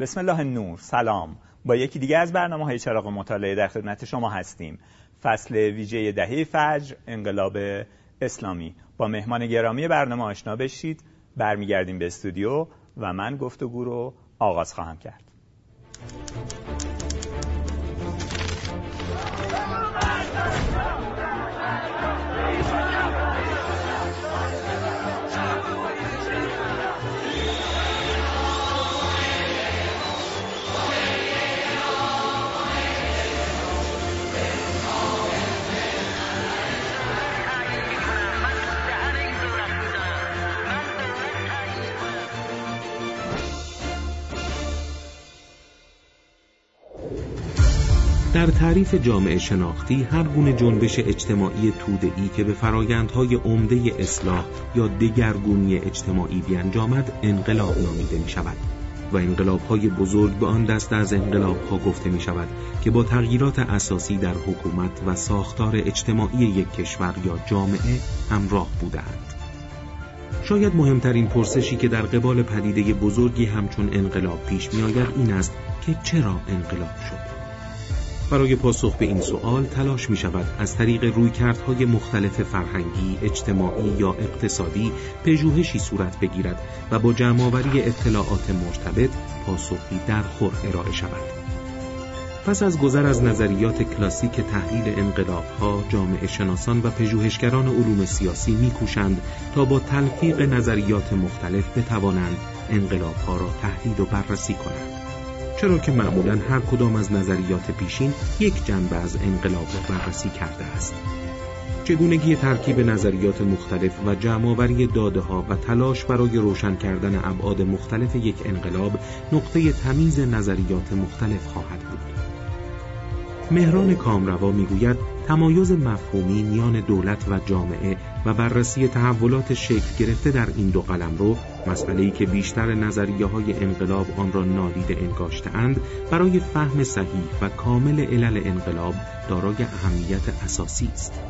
بسم الله النور. سلام، با یکی دیگه از برنامه‌های چراغ مطالعه در خدمت شما هستیم. فصل ویژه دهه فجر، انقلاب اسلامی. با مهمان گرامی برنامه آشنا بشید. برمیگردیم به استودیو و من گفتگو رو آغاز خواهم کرد. در تعریف جامعه شناختی، هر گونه جنبش اجتماعی توده‌ای که به فرایندهای عمده اصلاح یا دگرگونی اجتماعی بیانجامد، انقلاب نامیده می شود و انقلاب‌های بزرگ به آن دست از انقلاب‌ها گفته می شود که با تغییرات اساسی در حکومت و ساختار اجتماعی یک کشور یا جامعه همراه بودند. شاید مهمترین پرسشی که در قبال پدیده بزرگی همچون انقلاب پیش می آید این است که چرا انقلاب شد؟ برای پاسخ به این سوال تلاش می شود از طریق رویکردهای مختلف فرهنگی، اجتماعی یا اقتصادی پژوهشی صورت بگیرد و با جمع‌آوری اطلاعات مرتبط پاسخی درخور ارائه شود. پس از گذر از نظریات کلاسیک تحلیل انقلاب‌ها، جامعه شناسان و پژوهشگران علوم سیاسی می کوشند تا با تلفیق نظریات مختلف بتوانند انقلاب‌ها را تحلیل و بررسی کنند، چرا که معمولاً هر کدام از نظریات پیشین یک جنبه از انقلاب را بررسی کرده است. چگونگی ترکیب نظریات مختلف و جمع‌آوری داده‌ها و تلاش برای روشن کردن ابعاد مختلف یک انقلاب نقطه تمیز نظریات مختلف خواهد بود. مهران کامروا می‌گوید تمایز مفهومی میان دولت و جامعه و بررسی تحولات شکل گرفته در این دو قلمرو، مسئله‌ای که بیشتر نظریه‌های انقلاب آن را نادیده انگاشته‌اند، برای فهم صحیح و کامل علل انقلاب دارای اهمیت اساسی است.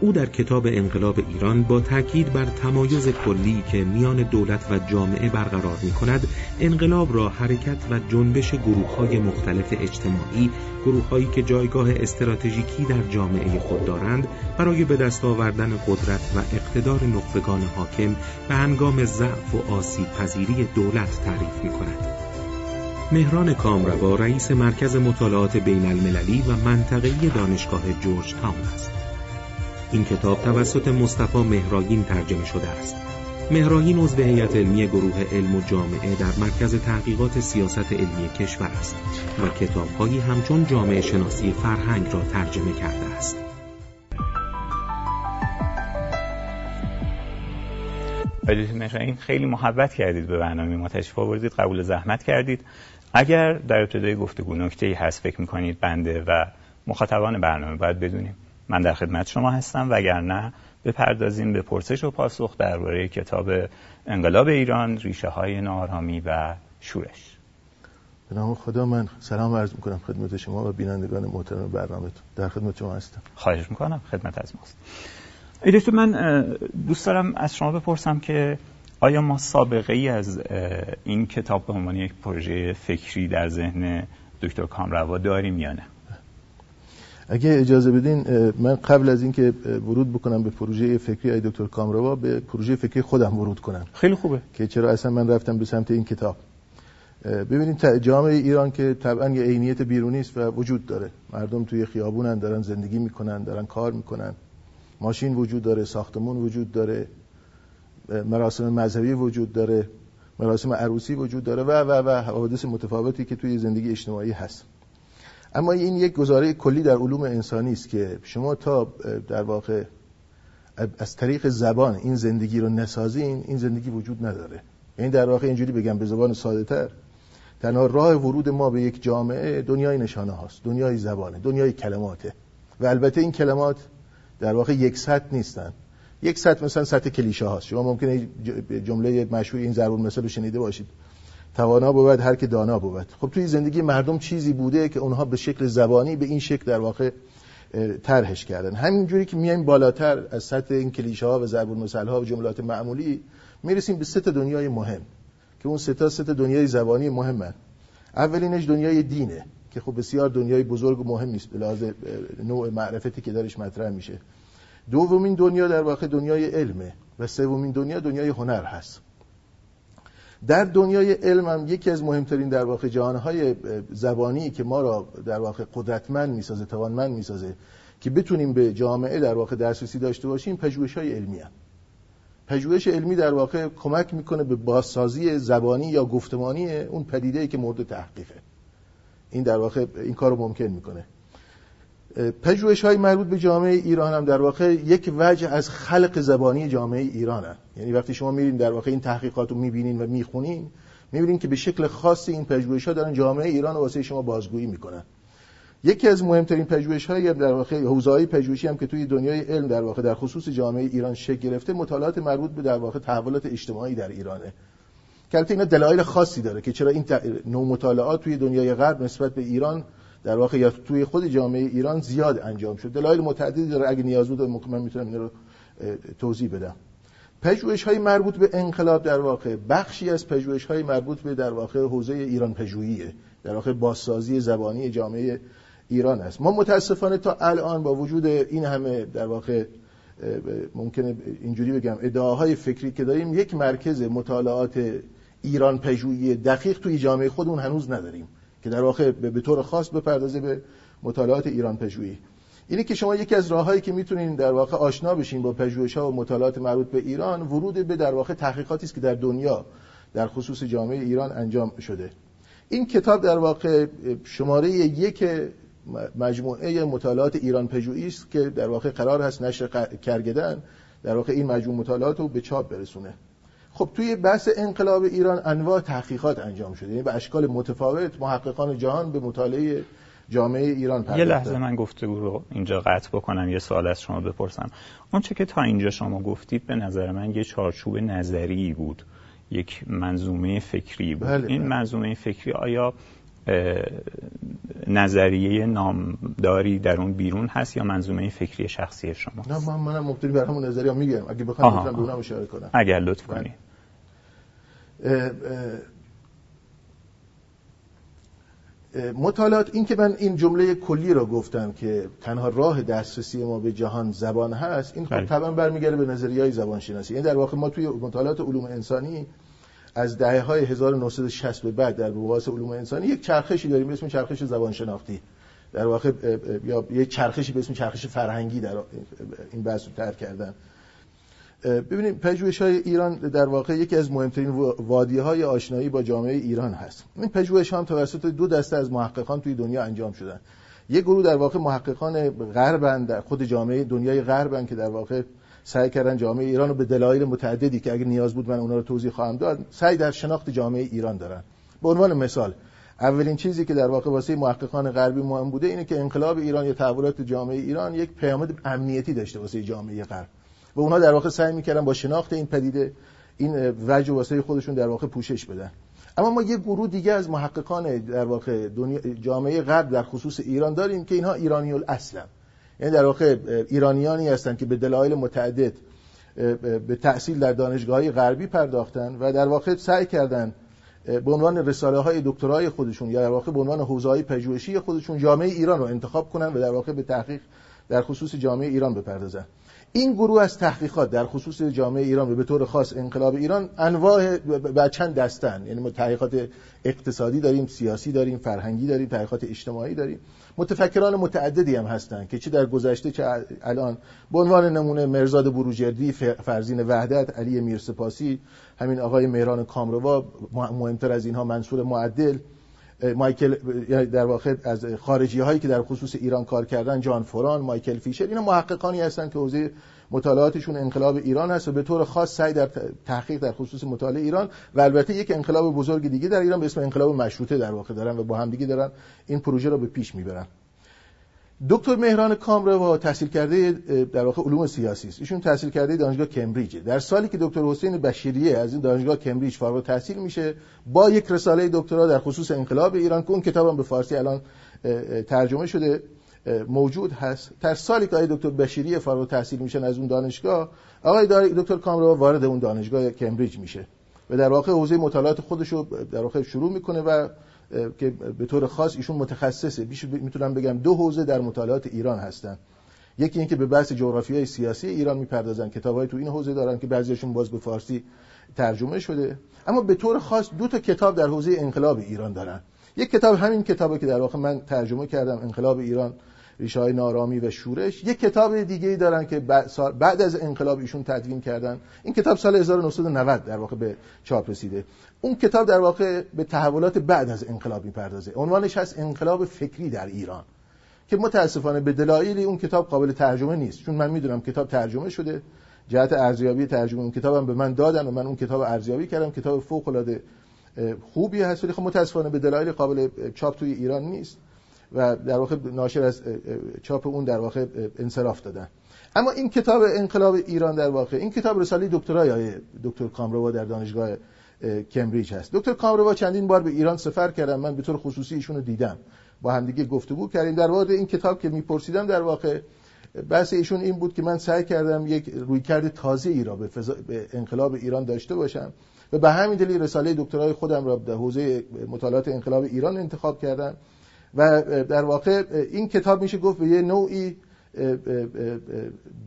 او در کتاب انقلاب ایران با تاکید بر تمایز کلی که میان دولت و جامعه برقرار می‌کند، انقلاب را حرکت و جنبش گروه‌های مختلف اجتماعی، گروه‌هایی که جایگاه استراتژیکی در جامعه خود دارند، برای به دست آوردن قدرت و اقتدار نخبگان حاکم به هنگام ضعف و آسیب پذیری دولت تعریف می‌کند. مهران کامروا رئیس مرکز مطالعات بین‌المللی و منطقه‌ای دانشگاه جورج تاون است. این کتاب توسط مصطفی مهرائین ترجمه شده است. مهرائین عضو هیئت علمی گروه علم و جامعه در مرکز تحقیقات سیاست علمی کشور است و کتاب‌هایی همچون جامعه شناسی فرهنگ را ترجمه کرده است. آقای مهرائین، خیلی محبت کردید به برنامه ما، تشریف آوردید، قبول زحمت کردید. اگر در ابتدای گفتگو نکته‌ای هست فکر می‌کنید بنده و مخاطبان برنامه باید بدونیم، من در خدمت شما هستم، وگرنه بپردازیم به پرسش و پاسخ درباره کتاب انقلاب ایران: ریشه‌های نا آرامی و شورش. به نام خدا. من سلام عرض می‌کنم خدمت شما و بینندگان محترم برنامه‌تون. در خدمت شما هستم. خواهش می‌کنم، خدمت از ماست. ایدکتور، من دوست دارم از شما بپرسم که آیا ما سابقه‌ای از این کتاب به عنوان یک پروژه فکری در ذهن دکتر کامروا داریم یا نه؟ اگه اجازه بدین، من قبل از اینکه ورود بکنم به پروژه فکری ای دکتر کامروا، به پروژه فکری خودم ورود کنم. خیلی خوبه که چرا اصلا من رفتم به سمت این کتاب. ببینید، جامعه ایران که طبعا یه عینیت بیرونی است و وجود داره، مردم توی خیابونن، دارن زندگی میکنن، دارن کار میکنن، ماشین وجود داره، ساختمون وجود داره، مراسم مذهبی وجود داره، مراسم عروسی وجود داره و حوادث متفاوتی که توی زندگی اجتماعی هست. اما این یک گزاره کلی در علوم انسانی است که شما تا در واقع از طریق زبان این زندگی رو نسازین، این زندگی وجود نداره. یعنی در واقع اینجوری بگم به زبان ساده‌تر، تنها راه ورود ما به یک جامعه دنیای نشانه هاست، دنیای زبانه، دنیای کلماته. و البته این کلمات در واقع یک سطح نیستن. یک سطح مثلا سطح کلیشه هاست. شما ممکنه جمله مشهور این ضرب‌المثل رو شنیده باشید: توانا بود هر که دانا بود. خب توی زندگی مردم چیزی بوده که اونها به شکل زبانی به این شکل در واقع طرحش کردن. همینجوری که میایم بالاتر از سطح این کلیشه ها و ضرب‌المثل ها و جملات معمولی، میرسیم به سطح دنیای مهم که اون سطح دنیای زبانی مهمه. اولینش دنیای دینه که خب بسیار دنیای بزرگ و مهم نیست به لحاظ نوع معرفتی که درش مطرح میشه. دومین دنیا در واقع دنیای علمه و سومین دنیا دنیای هنر هست. در دنیای علم هم یکی از مهمترین در واقع جهانهای زبانی که ما را در واقع قدرتمند میسازه، توانمند میسازه که بتونیم به جامعه در واقع دسترسی داشته باشیم، پژوهش‌های علمی هست. پژوهش علمی در واقع کمک میکنه به بازسازی زبانی یا گفتمانی اون پدیده‌ای که مورد تحقیقه. این در واقع این کارو ممکن میکنه. پژوهش‌های مربوط به جامعه ایران هم در واقع یک وجه از خلق زبانی جامعه ایران هست. یعنی وقتی شما میرین در واقع این تحقیقات رو میبینین و میخونین، میبینین که به شکل خاصی این پژوهش‌ها دارن جامعه ایران رو واسه شما بازگویی میکنن. یکی از مهمترین پژوهش‌های در واقع حوزه‌های پژوهشی هم که توی دنیای علم در واقع در خصوص جامعه ایران شکل گرفته، مطالعات مربوط به در واقع تحولات اجتماعی در ایرانه. البته اینا دلایل خاصی داره که چرا این نوع مطالعات توی دنیای غرب نسبت به ایران در واقع یا توی خود جامعه ایران زیاد انجام شد. دلایل متعددی داره، اگه نیاز بود من میتونم اینا رو توضیح بدم. پژوهش‌های مربوط به انقلاب در واقع بخشی از پژوهش‌های مربوط به در واقع حوزه ایران پژوییه، در واقع بازسازی زبانی جامعه ایران است. ما متاسفانه تا الان با وجود این همه در واقع ممکنه اینجوری بگم ادعاهای فکری که داریم، یک مرکز مطالعات ایران پژویی دقیق توی جامعه خودمون هنوز نداریم که در واقع به طور خاص بپردازه به مطالعات ایران پژویی. اینه که شما یکی از راههایی که میتونین در واقع آشنا بشین با پژوهش‌ها و مطالعات مربوط به ایران، ورود به در واقع تحقیقاتی است که در دنیا در خصوص جامعه ایران انجام شده. این کتاب در واقع شماره یک مجموعه مطالعات ایران پژویی است که در واقع قرار هست نشر کرگدن در واقع این مجموعه مطالعات رو به چاپ برسونه. خب توی بحث انقلاب ایران انواع تحقیقات انجام شده، یعنی به اشکال متفاوت محققان جهان به مطالعه جامعه ایران پرداختن. یه لحظه من گفتگو رو اینجا قطع بکنم، یه سوال از شما بپرسم. اون چه که تا اینجا شما گفتید به نظر من یه چارچوب نظری بود، یک منظومه فکری بود. بله. این منظومه فکری آیا نظریه نامداری در اون بیرون هست یا منظومه فکری شخصی شما؟ نه، منم مبتنی بر همون نظریه میگم. اگه بخوام میتونم به اونم اشاره کنم. اگر لطف کنی. مطالعات، این که من این جمله کلی رو گفتم که تنها راه دسترسی ما به جهان زبان هست، این خب طبعا برمیگرده به نظریه‌های زبانشناسی. یعنی در واقع ما توی مطالعات علوم انسانی از دهه‌های 1960 به بعد در بحث علوم انسانی یک چرخشی داریم به اسم چرخش زبانشناختی، در واقع یا یک چرخشی به اسم چرخش فرهنگی در این بحث رو طرح کردن. ببینید پژوهش‌های ایران در واقع یکی از مهمترین وادی‌های آشنایی با جامعه ایران هست. این پژوهش‌ها هم توسط دو دسته از محققان توی دنیا انجام شدن. یک گروه در واقع محققان غربن، در خود جامعه دنیای غربن، که در واقع سعی کردن جامعه ایران رو به دلایل متعددی که اگه نیاز بود من اونا رو توضیح خواهم داد، سعی در شناخت جامعه ایران دارن. به عنوان مثال، اولین چیزی که در واقع واسه محققان غربی مهم بوده اینه که انقلاب ایران یا تحولات جامعه ایران یک پیامد امنیتی داشته واسه جامعه غرب و اونا در واقع سعی می‌کردن با شناخت این پدیده این وجه واسه خودشون در واقع پوشش بدن. اما ما یه گروه دیگه از محققان در واقع جامعه غرب در خصوص ایران داریم که اینها ایرانی الاصلن. یعنی در واقع ایرانیانی هستند که به دلایل متعدد به تحصیل در دانشگاه‌های غربی پرداختن و در واقع سعی کردن به عنوان رساله‌های دکترای خودشون یا در واقع به عنوان حوزه‌های پژوهشی خودشون جامعه ایران رو انتخاب کنن و در واقع به تحقیق در خصوص جامعه ایران بپردازن. این گروه از تحقیقات در خصوص جامعه ایران و به طور خاص انقلاب ایران انواع و چند دستن، یعنی ما تحقیقات اقتصادی داریم، سیاسی داریم، فرهنگی داریم، تحقیقات اجتماعی داریم. متفکران متعددی هم هستند که چه در گذشته چه الان، به عنوان نمونه مرزاد بروجردی، فرزین وحدت، علی میرسپاسی، همین آقای مهران کامروا، مهمتر از اینها منصور معدل، مایکل، در واقع از خارجی هایی که در خصوص ایران کار کردن، جان فوران، مایکل فیشر، اینا محققانی هستند که حوزه مطالعاتشون انقلاب ایران هست و به طور خاص سعی در تحقیق در خصوص مطالعه ایران و البته یک انقلاب بزرگ دیگه در ایران به اسم انقلاب مشروطه در واقع دارن و با هم دیگه دارن این پروژه رو به پیش میبرن. دکتر مهران کامروا تحصیل کرده در واقع علوم سیاسی است. ایشون تحصیل کرده دانشگاه کمبریج. در سالی که دکتر حسین بشیریه از این دانشگاه کمبریج فارغ التحصیل میشه با یک رساله دکترا در خصوص انقلاب ایران که اون کتابم به فارسی الان ترجمه شده موجود هست، در سالی که آقای دکتر بشیری فارغ التحصیل میشن از اون دانشگاه، آقای دکتر کامروا وارد اون دانشگاه کمبریج میشه و در واقع حوزه مطالعات خودش رو در واقع شروع میکنه و که به طور خاص ایشون متخصصه، میتونم بگم دو حوزه در مطالعات ایران هستن. یکی اینکه به بحث جغرافیای سیاسی ایران میپردازن، کتابای تو این حوزه دارن که بعضیشون باز به فارسی ترجمه شده، اما به طور خاص دو تا کتاب در حوزه انقلاب ایران دارن. یک کتاب همین کتابه که در واقع من ترجمه کردم، انقلاب ایران: ریشههای نا آرامی و شورش. یک کتاب دیگه‌ای دارن که بعد از انقلاب ایشون تدوین کردن. این کتاب سال 1990 در واقع به چاپ رسیده. اون کتاب در واقع به تحولات بعد از انقلاب می‌پردازه. عنوانش هست انقلاب فکری در ایران که متأسفانه به دلایلی اون کتاب قابل ترجمه نیست، چون من میدونم کتاب ترجمه شده. جهت ارزیابی ترجمه اون کتابم به من دادن و من اون کتاب ارزیابی کردم. کتاب فوق‌العاده خوبی هست ولی خب متأسفانه به دلایل قابل چاپ توی ایران نیست و در واقع ناشر از چاپ اون در واقع انصراف دادن. اما این کتاب انقلاب ایران در واقع، این کتاب رساله دکترای دکتر کامروا در دانشگاه کمبریج هست. دکتر کامروا چندین بار به ایران سفر کردن، من به طور خصوصی ایشون رو دیدم، با همدیگه گفتگو کردیم. در واقع این کتاب که میپرسیدم در واقع بحث ایشون این بود که من سعی کردم یک رویکرد تازه‌ای را به انقلاب ایران داشته باشم و به همین دلیل رساله دکترای خودم را در حوزه مطالعات انقلاب ایران انتخاب کردم و در واقع این کتاب میشه گفت به یه نوعی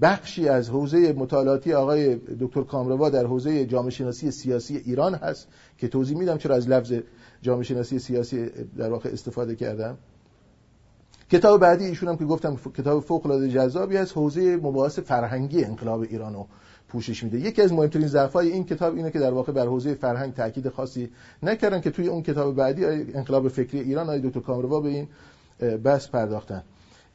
بخشی از حوزه مطالعاتی آقای دکتر کامروا در حوزه جامعه شناسی سیاسی ایران هست که توضیح میدم چرا از لفظ جامعه شناسی سیاسی در واقع استفاده کردم. کتاب بعدی ایشون هم که گفتم کتاب فوق العاده جذابی هست، حوزه مباحث فرهنگی انقلاب ایرانو پوشش میده. یکی از مهمترین ضعف‌های این کتاب اینه که در واقع بر حوزه فرهنگ تاکید خاصی نکردن که توی اون کتاب بعدی انقلاب فکری ایران آقای دکتر کامروا به این بحث پرداختن.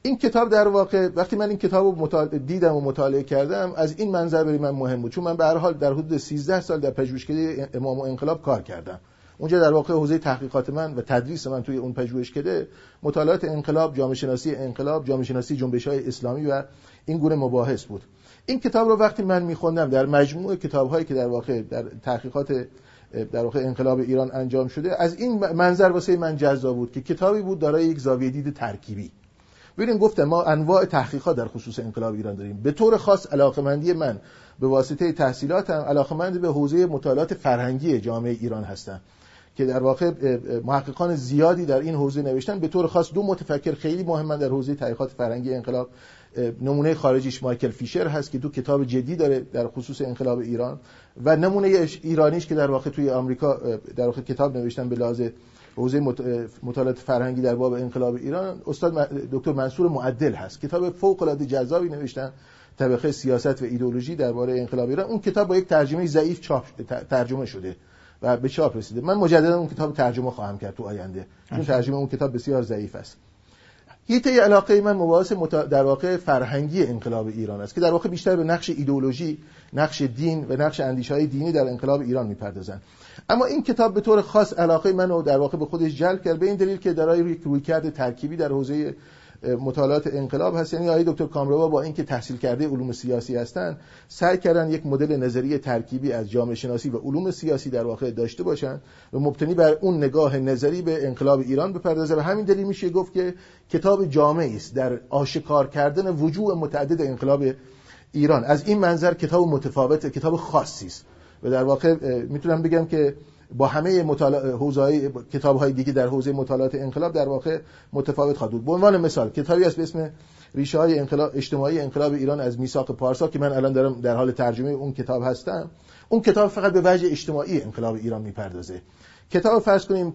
این کتاب در واقع وقتی من این کتاب رو دیدم و مطالعه کردم از این منظر برای من مهم بود، چون من به هر حال در حدود 13 سال در پژوهشکده امام و انقلاب کار کردم. اونجا در واقع حوزه تحقیقات من و تدریس من توی اون پژوهشکده مطالعات انقلاب، جامعه شناسی جنبش‌های اسلامی و این گونه مباحث بود. این کتاب رو وقتی من می‌خوندم در مجموع کتاب‌هایی که در واقع در تحقیقات در واقع انقلاب ایران انجام شده، از این منظر واسه من جذاب بود که کتابی بود دارای یک زاویه دید ترکیبی. ببینید گفتم ما انواع تحقیقات در خصوص انقلاب ایران داریم. به طور خاص علاقمندی من به واسطه تحصیلاتم علاقمند به حوزه مطالعات فرهنگی جامعه ایران هستم که در واقع محققان زیادی در این حوزه نوشتن. به طور خاص دو متفکر خیلی مهم در حوزه تحقیقات فرهنگی انقلاب، نمونه خارجیش مایکل فیشر هست که دو کتاب جدی داره در خصوص انقلاب ایران و نمونه ایرانیش که در واقع توی آمریکا در واقع کتاب نوشتن به لازه حوزه مطالعات فرهنگی در باب انقلاب ایران، استاد دکتر منصور معدل هست. کتاب فوق العاده جذابی نوشتن، طبقه سیاست و ایدئولوژی درباره انقلاب ایران. اون کتاب با یک ترجمه ضعیف ترجمه شده و به چاپ رسیده. من مجددا اون کتاب ترجمه خواهم کرد تو آینده، چون ترجمه اون کتاب بسیار ضعیف است. حیطه علاقه من مباحث در واقع فرهنگی انقلاب ایران است که در واقع بیشتر به نقش ایدئولوژی، نقش دین و نقش اندیشه‌های دینی در انقلاب ایران می‌پردازند. اما این کتاب به طور خاص علاقه منو در واقع به خودش جلب کرد به این دلیل که دارای یک رویکرد ترکیبی در حوزه مطالعات انقلاب هست. یعنی آقای دکتر کامروا با اینکه تحصیل کرده علوم سیاسی هستند، سعی کردن یک مدل نظری ترکیبی از جامعه شناسی و علوم سیاسی در واقع داشته باشند و مبتنی بر اون نگاه نظری به انقلاب ایران بپردازه و همین دلیل میشه گفت که کتاب جامعی است در آشکار کردن وجوه متعدد انقلاب ایران. از این منظر کتاب متفاوته، کتاب خاصی است و در واقع میتونم بگم که با همه کتاب‌های دیگه در حوزه مطالعات انقلاب در واقع متفاوت خواهد بود. به عنوان مثال کتابی است به اسم ریشه های اجتماعی انقلاب ایران از میثاق پارسا که من الان دارم در حال ترجمه اون کتاب هستم. اون کتاب فقط به وجه اجتماعی انقلاب ایران میپردازه. کتاب فرض کنیم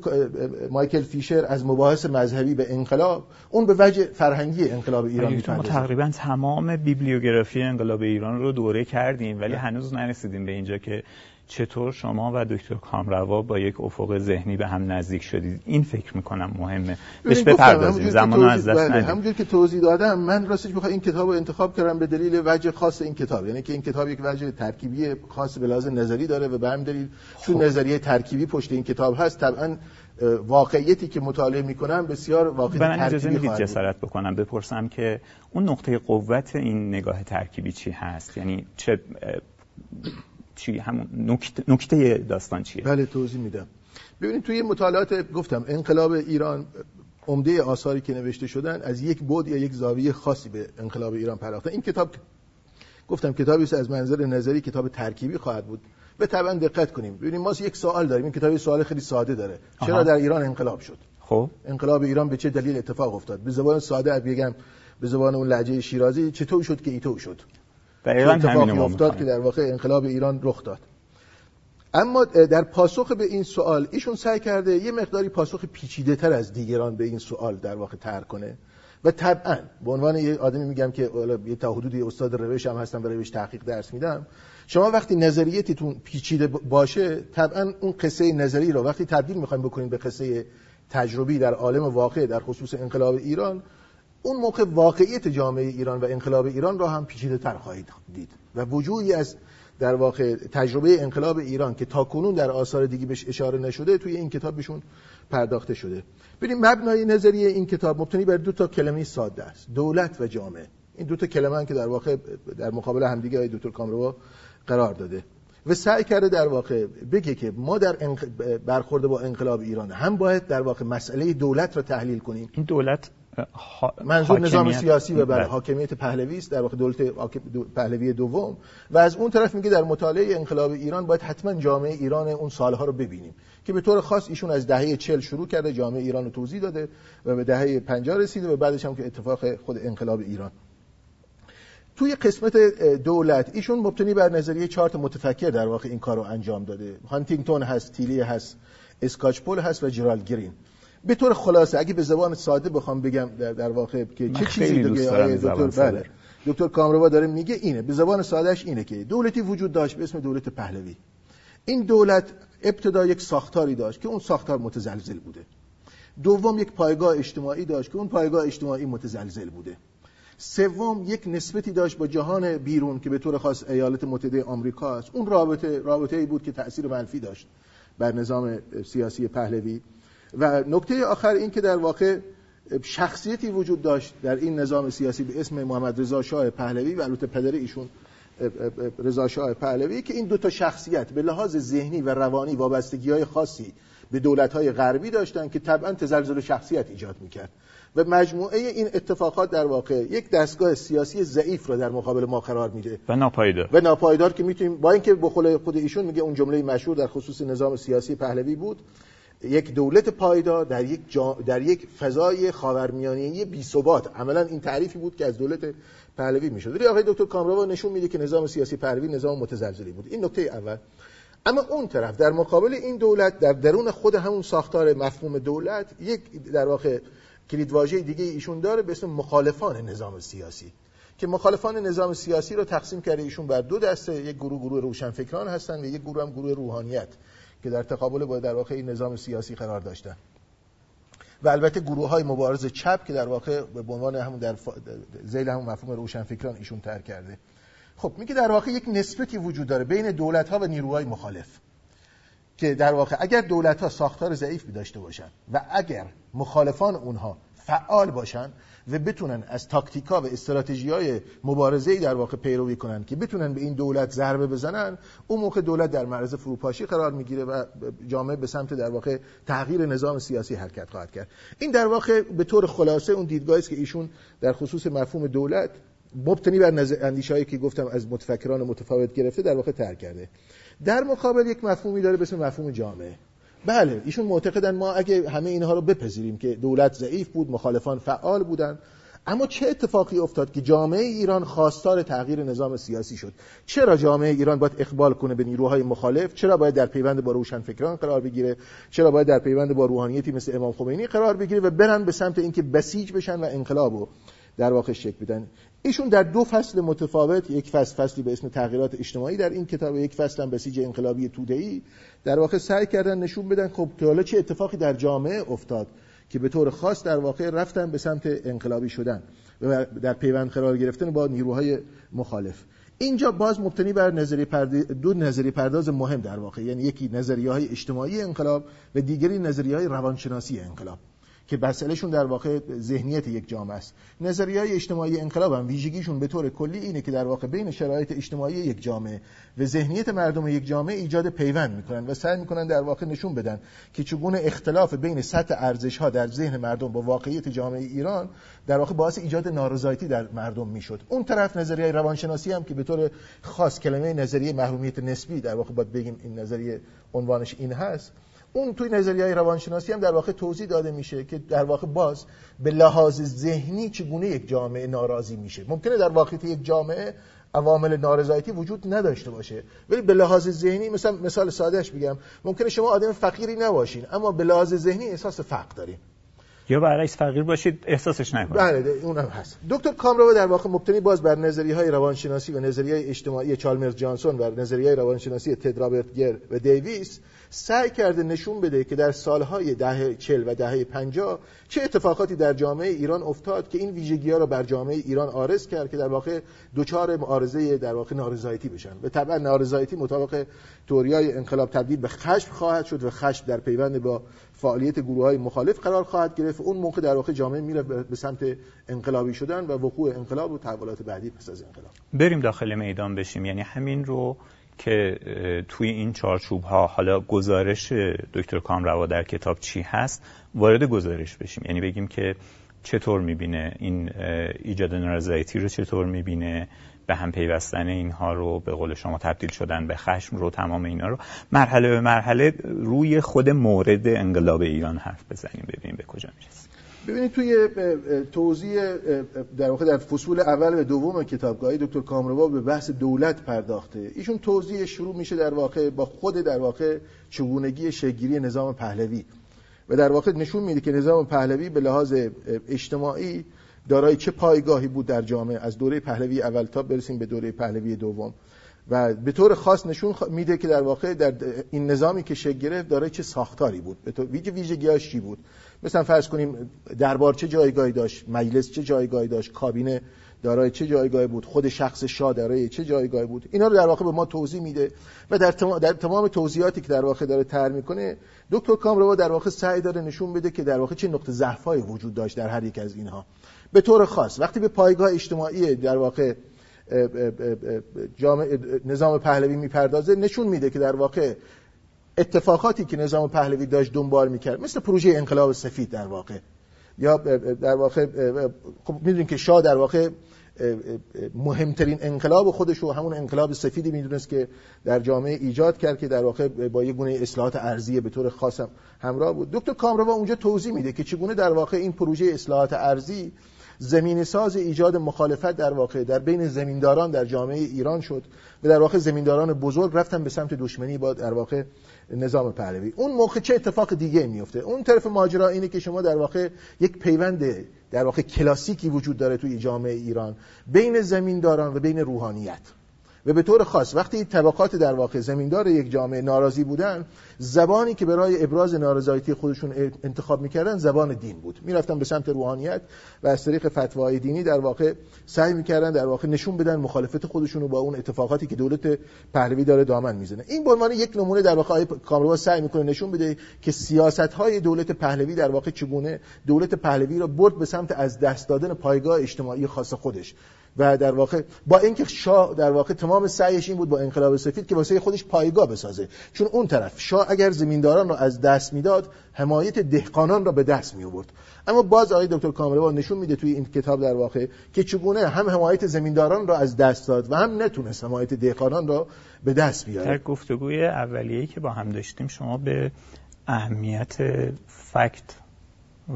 مایکل فیشر از مباحث مذهبی به انقلاب، اون به وجه فرهنگی انقلاب ایران می‌پردازه. ما تقریبا تمام بیبلیوگرافی انقلاب ایران رو دوره کردیم ولی هنوز نرسیدیم به اینجا که چطور شما و دکتر کامروا با یک افق ذهنی به هم نزدیک شدید. این فکر می‌کنم مهمه بهش بپردازیم، زمانو از دست ندیم. همونجوری که توضیح دادم من راستش می‌خوام این کتابو انتخاب کردم به دلیل وجه خاص این کتاب، یعنی که این کتاب یک وجه ترکیبی خاص به لحاظ نظری داره و به همین دلیل چون نظریه ترکیبی پشت این کتاب هست طبعاً واقعیتی که مطالعه می‌کنم بسیار واقعی ترکیبی خواهد بود. من اجازه میدید جسارت بکنم بپرسم که اون نقطه قوت این نگاه ترکیبی چی هست؟ یعنی چه چی همون نکته داستان چیه؟ بله توضیح میدم. ببینید توی مطالعات گفتم انقلاب ایران عمده آثاری که نوشته شدن از یک بعد یا یک زاویه خاصی به انقلاب ایران پرداختن. این کتاب گفتم کتابی است از منظر نظری کتاب ترکیبی خواهد بود و طبعا دقت کنیم. ببینید ما یک سوال داریم، این کتاب سوال خیلی ساده داره. چرا در ایران انقلاب شد؟ خب انقلاب ایران به چه دلیل اتفاق افتاد؟ به زبان ساده بگم، به زبان اون لهجه شیرازی چطور شد که ایتو شد؟ دقیقاً همین افتاد که در واقع انقلاب ایران رخ داد. اما در پاسخ به این سوال ایشون سعی کرده یه مقداری پاسخ پیچیده‌تر از دیگران به این سوال در واقع طرح کنه و طبعاً به عنوان یه آدمی میگم که یه تا حدودی استاد روش هم هستم، برای روش تحقیق درس میدم، شما وقتی نظریتتون پیچیده باشه طبعاً اون قصه نظری رو وقتی تبدیل می‌خواید بکنید به قصه تجربی در عالم واقع در خصوص انقلاب ایران، اون موقع واقعیت جامعه ایران و انقلاب ایران را هم پیچیده تر خواهید دید و وجوهی از در واقع تجربه انقلاب ایران که تاکنون در آثار دیگه بهش اشاره نشده توی این کتاب بهشون پرداخته شده. ببینیم مبنای نظریه این کتاب مبتنی بر دو تا کلمه ساده است، دولت و جامعه. این دو تا کلمه هستند که در واقع در مقابل همدیگه آقای دکتر کامروا قرار داده و سعی کرده در واقع بگه که ما در برخورد با انقلاب ایران هم باید در واقع مسئله دولت را تحلیل کنیم. این دولت منظور نظام سیاسی و بر حاکمیت پهلوی است، در واقع دولت پهلوی دوم. و از اون طرف میگه در مطالعه انقلاب ایران باید حتما جامعه ایران اون سالها رو ببینیم که به طور خاص ایشون از دهه 40 شروع کرده جامعه ایران رو توضیح داده و به دهه 50 رسیده و بعدش هم که اتفاق خود انقلاب ایران. توی قسمت دولت ایشون مبتنی بر نظریه 4 تا متفکر در واقع این کارو انجام داده. هانتینگتون هست، تیلی هست، اسکاچپول هست و جرالد گرین. به طور خلاصه اگه به زبان ساده بخوام بگم در واقع که چه چیزی دیگه دکتر کامروا داره میگه اینه، به زبان سادهش اینه که دولتی وجود داشت به اسم دولت پهلوی. این دولت ابتدا یک ساختاری داشت که اون ساختار متزلزل بوده. دوم یک پایگاه اجتماعی داشت که اون پایگاه اجتماعی متزلزل بوده. سوم یک نسبتی داشت با جهان بیرون که به طور خاص ایالات متحده آمریکا است. اون رابطه‌ای بود که تأثیر منفی داشت بر نظام سیاسی پهلوی. و نکته آخر این که در واقع شخصیتی وجود داشت در این نظام سیاسی به اسم محمد رضا شاه پهلوی و البته پدر ایشون رضا شاه پهلوی که این دو تا شخصیت به لحاظ ذهنی و روانی وابستگی‌های خاصی به دولت‌های غربی داشتن که طبعاً تزلزل شخصیت ایجاد می‌کرد و مجموعه این اتفاقات در واقع یک دستگاه سیاسی ضعیف را در مقابل ما قرار میده و ناپایدار که می‌تونیم با اینکه به قول خود ایشون میگه اون جمله مشهور در خصوص نظام سیاسی پهلوی بود، یک دولت پایدار در یک فضای خاورمیانه‌ای بی‌ثبات. عملاً این تعریفی بود که از دولت پهلوی می‌شد. ولی آقای دکتر کامروا نشون میده که نظام سیاسی پهلوی نظام متزلزلی بود. این نکته اول. اما اون طرف در مقابل این دولت در درون خود همون ساختار مفهوم دولت یک در واقع کلیدواژه دیگه ایشون داره به اسم مخالفان نظام سیاسی که مخالفان نظام سیاسی رو تقسیم کرده ایشون بر دو دسته، یک گروه روشنفکران هستن و یک گروه هم گروه روحانیت که در تقابل با در واقع این نظام سیاسی قرار داشتن و البته گروه‌های مبارز چپ که در واقع به عنوان همون در ذیل همون مفهوم روشنفکران ایشون طرح کرده. خب میگه در واقع یک نسبتی وجود داره بین دولت‌ها و نیروهای مخالف که در واقع اگر دولت‌ها ساختار ضعیفی داشته باشن و اگر مخالفان اونها فعال باشن و بتونن از تاکتیکا و استراتژی‌های مبارزه‌ای در واقع پیروی کنن که بتونن به این دولت ضربه بزنن، اون موقع دولت در معرض فروپاشی قرار میگیره و جامعه به سمت در واقع تغییر نظام سیاسی حرکت خواهد کرد. این در واقع به طور خلاصه اون دیدگاهی است که ایشون در خصوص مفهوم دولت مبتنی بر اندیشه‌ای که گفتم از متفکران متفاوت گرفته در واقع طرح کرده. در مقابل یک مفهومی داره به اسم مفهوم جامعه. بله ایشون معتقدن ما اگه همه اینها رو بپذیریم که دولت ضعیف بود، مخالفان فعال بودن، اما چه اتفاقی افتاد که جامعه ایران خواستار تغییر نظام سیاسی شد؟ چرا جامعه ایران باید اقبال کنه به نیروهای مخالف؟ چرا باید در پیوند با روشنفکران قرار بگیره؟ چرا باید در پیوند با روحانیتی مثل امام خمینی قرار بگیره و برن به سمت اینکه بسیج بشن و انقلابو در واقع شکل بدن؟ ایشون در دو فصل متفاوت، یک فصل فصلی به اسم تغییرات اجتماعی در این کتاب، یک فصل هم بسیج انقلابی توده‌ای، در واقع سعی کردن نشون بدن خب تا حالا چه اتفاقی در جامعه افتاد که به طور خاص در واقع رفتن به سمت انقلابی شدن و در پیوند قرار گرفتن با نیروهای مخالف. اینجا باز مبتنی بر دو نظریه پرداز مهم در واقع، یعنی یکی نظریه‌های اجتماعی انقلاب و دیگری نظریه‌های روانشناسی انقلاب که بسیلشون در واقع ذهنیت یک جامعه است. نظریه‌های اجتماعی انقلاب هم ویژگیشون به طور کلی اینه که در واقع بین شرایط اجتماعی یک جامعه و ذهنیت مردم یک جامعه ایجاد پیوند می‌کنن و سعی می‌کنن در واقع نشون بدن که چگونه اختلاف بین سطح ارزش‌ها در ذهن مردم با واقعیت جامعه ایران در واقع باعث ایجاد نارضایتی در مردم می‌شد. اون طرف نظریه روانشناسی هم که به طور خاص کلمه نظریه محرومیت نسبی در واقع باید بگیم این نظریه عنوانش این هست، اون توی نظریه روانشناسی هم در واقع توضیح داده میشه که در واقع باز به لحاظ ذهنی چگونه یک جامعه ناراضی میشه. ممکنه در واقعیت یک جامعه عوامل نارضایتی وجود نداشته باشه، ولی به لحاظ ذهنی، مثلا مثال سادهش بگم، ممکنه شما آدم فقیری نباشین اما به لحاظ ذهنی احساس فقر دارین، یا برعکس فقیر باشید احساسش نکنید. بله اونم هست. دکتر کامروا در واقع مبتنی باز بر نظریه‌های روانشناسی و نظریه‌های اجتماعی چالمرز جانسون و نظریه‌های روانشناسی تد رابرت گر و دیویس سعی کرده نشون بده که در سالهای دهه 40 و دهه 50 چه اتفاقاتی در جامعه ایران افتاد که این ویژگی‌ها رو بر جامعه ایران عارض کرد که در واقع دوچار معارضه در واقع نارضایتی بشن. و طبعا نارضایتی مطابق تئوریای انقلاب تبدیل به خشم خواهد شد و خشم در پیوند با فعالیت گروه‌های مخالف قرار خواهد گرفت. اون موقع در واقع جامعه میره به سمت انقلابی شدن و وقوع انقلاب و تحولات بعدی پس از انقلاب. بریم داخل میدان بشیم، یعنی همین رو که توی این چارچوب ها حالا گزارش دکتر کامروا در کتاب چی هست وارد گزارش بشیم، یعنی بگیم که چطور میبینه این ایجاد نارضایتی رو، چطور میبینه به هم پیوستن اینها رو، به قول شما تبدیل شدن به خشم رو، تمام اینا رو مرحله به مرحله روی خود مورد انقلاب ایران حرف بزنیم، ببینیم به کجا میرسیم. ببینید توی توضیح در واقع در فصول اول و دوم کتابگاهی دکتر کامروا به بحث دولت پرداخته. ایشون توضیح شروع میشه در واقع با خود در واقع چگونگی شکل‌گیری نظام پهلوی و در واقع نشون میده که نظام پهلوی به لحاظ اجتماعی دارای چه پایگاهی بود در جامعه از دوره پهلوی اول تا برسیم به دوره پهلوی دوم و به طور خاص نشون میده که در واقع در این نظامی که شکل گرفت دارای چه ساختاری بود، ویژگیاش چی بود. مثلا فرض کنیم دربار چه جایگاهی داشت، مجلس چه جایگاهی داشت، کابینه دارای چه جایگاهی بود، خود شخص شاه دارای چه جایگاهی بود. اینا رو در واقع به ما توضیح میده و در تمام توضیحاتی که در واقع داره طرح میکنه دکتر کامروا در واقع سعی داره نشون بده که در واقع چه نقطه ضعف‌هایی وجود داشت در هر یک از اینها. به طور خاص وقتی به پایگاه اجتماعی در واقع نظام پهلوی میپردازه نشون میده که در واقع اتفاقاتی که نظام پهلوی داشت دنبال میکرد مثل پروژه انقلاب سفید در واقع، یا در واقع خب میدونید که شاه در واقع مهمترین انقلاب خودش رو همون انقلاب سفیدی میدونست که در جامعه ایجاد کرد که در واقع با یک گونه اصلاحات ارضی به طور خاص همراه بود. دکتر کامروا اونجا توضیح میده که چگونه در واقع این پروژه اصلاحات ارضی زمین ساز ایجاد مخالفت در واقع در بین زمینداران در جامعه ایران شد و در واقع زمینداران بزرگ رفتن به سمت دشمنی با در واقع نظام پهلوی. اون موقع چه اتفاق دیگه میفته؟ اون طرف ماجرا اینه که شما در واقع یک پیوند در واقع کلاسیکی وجود داره توی جامعه ایران بین زمینداران و بین روحانیت و به طور خاص وقتی طبقات در واقع زمیندار یک جامعه ناراضی بودن زبانی که برای ابراز نارضایتی خودشون انتخاب میکردن زبان دین بود، میرفتن به سمت روحانیت و از طریق فتواهای دینی در واقع سعی میکردن در واقع نشون بدن مخالفت خودشون رو با اون اتفاقاتی که دولت پهلوی داره دامن میزنه. این به عنوان یک نمونه در واقع کامروا سعی میکنه نشون بده که سیاستهای دولت پهلوی در واقع چگونه دولت پهلوی رو برد به سمت از دست دادن پایگاه اجتماعی خاص خودش و در واقع با اینکه شاه در واقع تمام سعیش این بود با انقلاب سفید که واسه خودش پایگاه بسازه، چون اون طرف شاه اگر زمینداران رو از دست میداد حمایت دهقانان رو به دست می آورد. اما باز آقای دکتر کامروا نشون میده توی این کتاب در واقع که چگونه هم حمایت زمینداران رو از دست داد و هم نتونست حمایت دهقانان رو به دست بیاره. در گفتگوی اولیه‌ای که با هم داشتیم شما به اهمیت فکت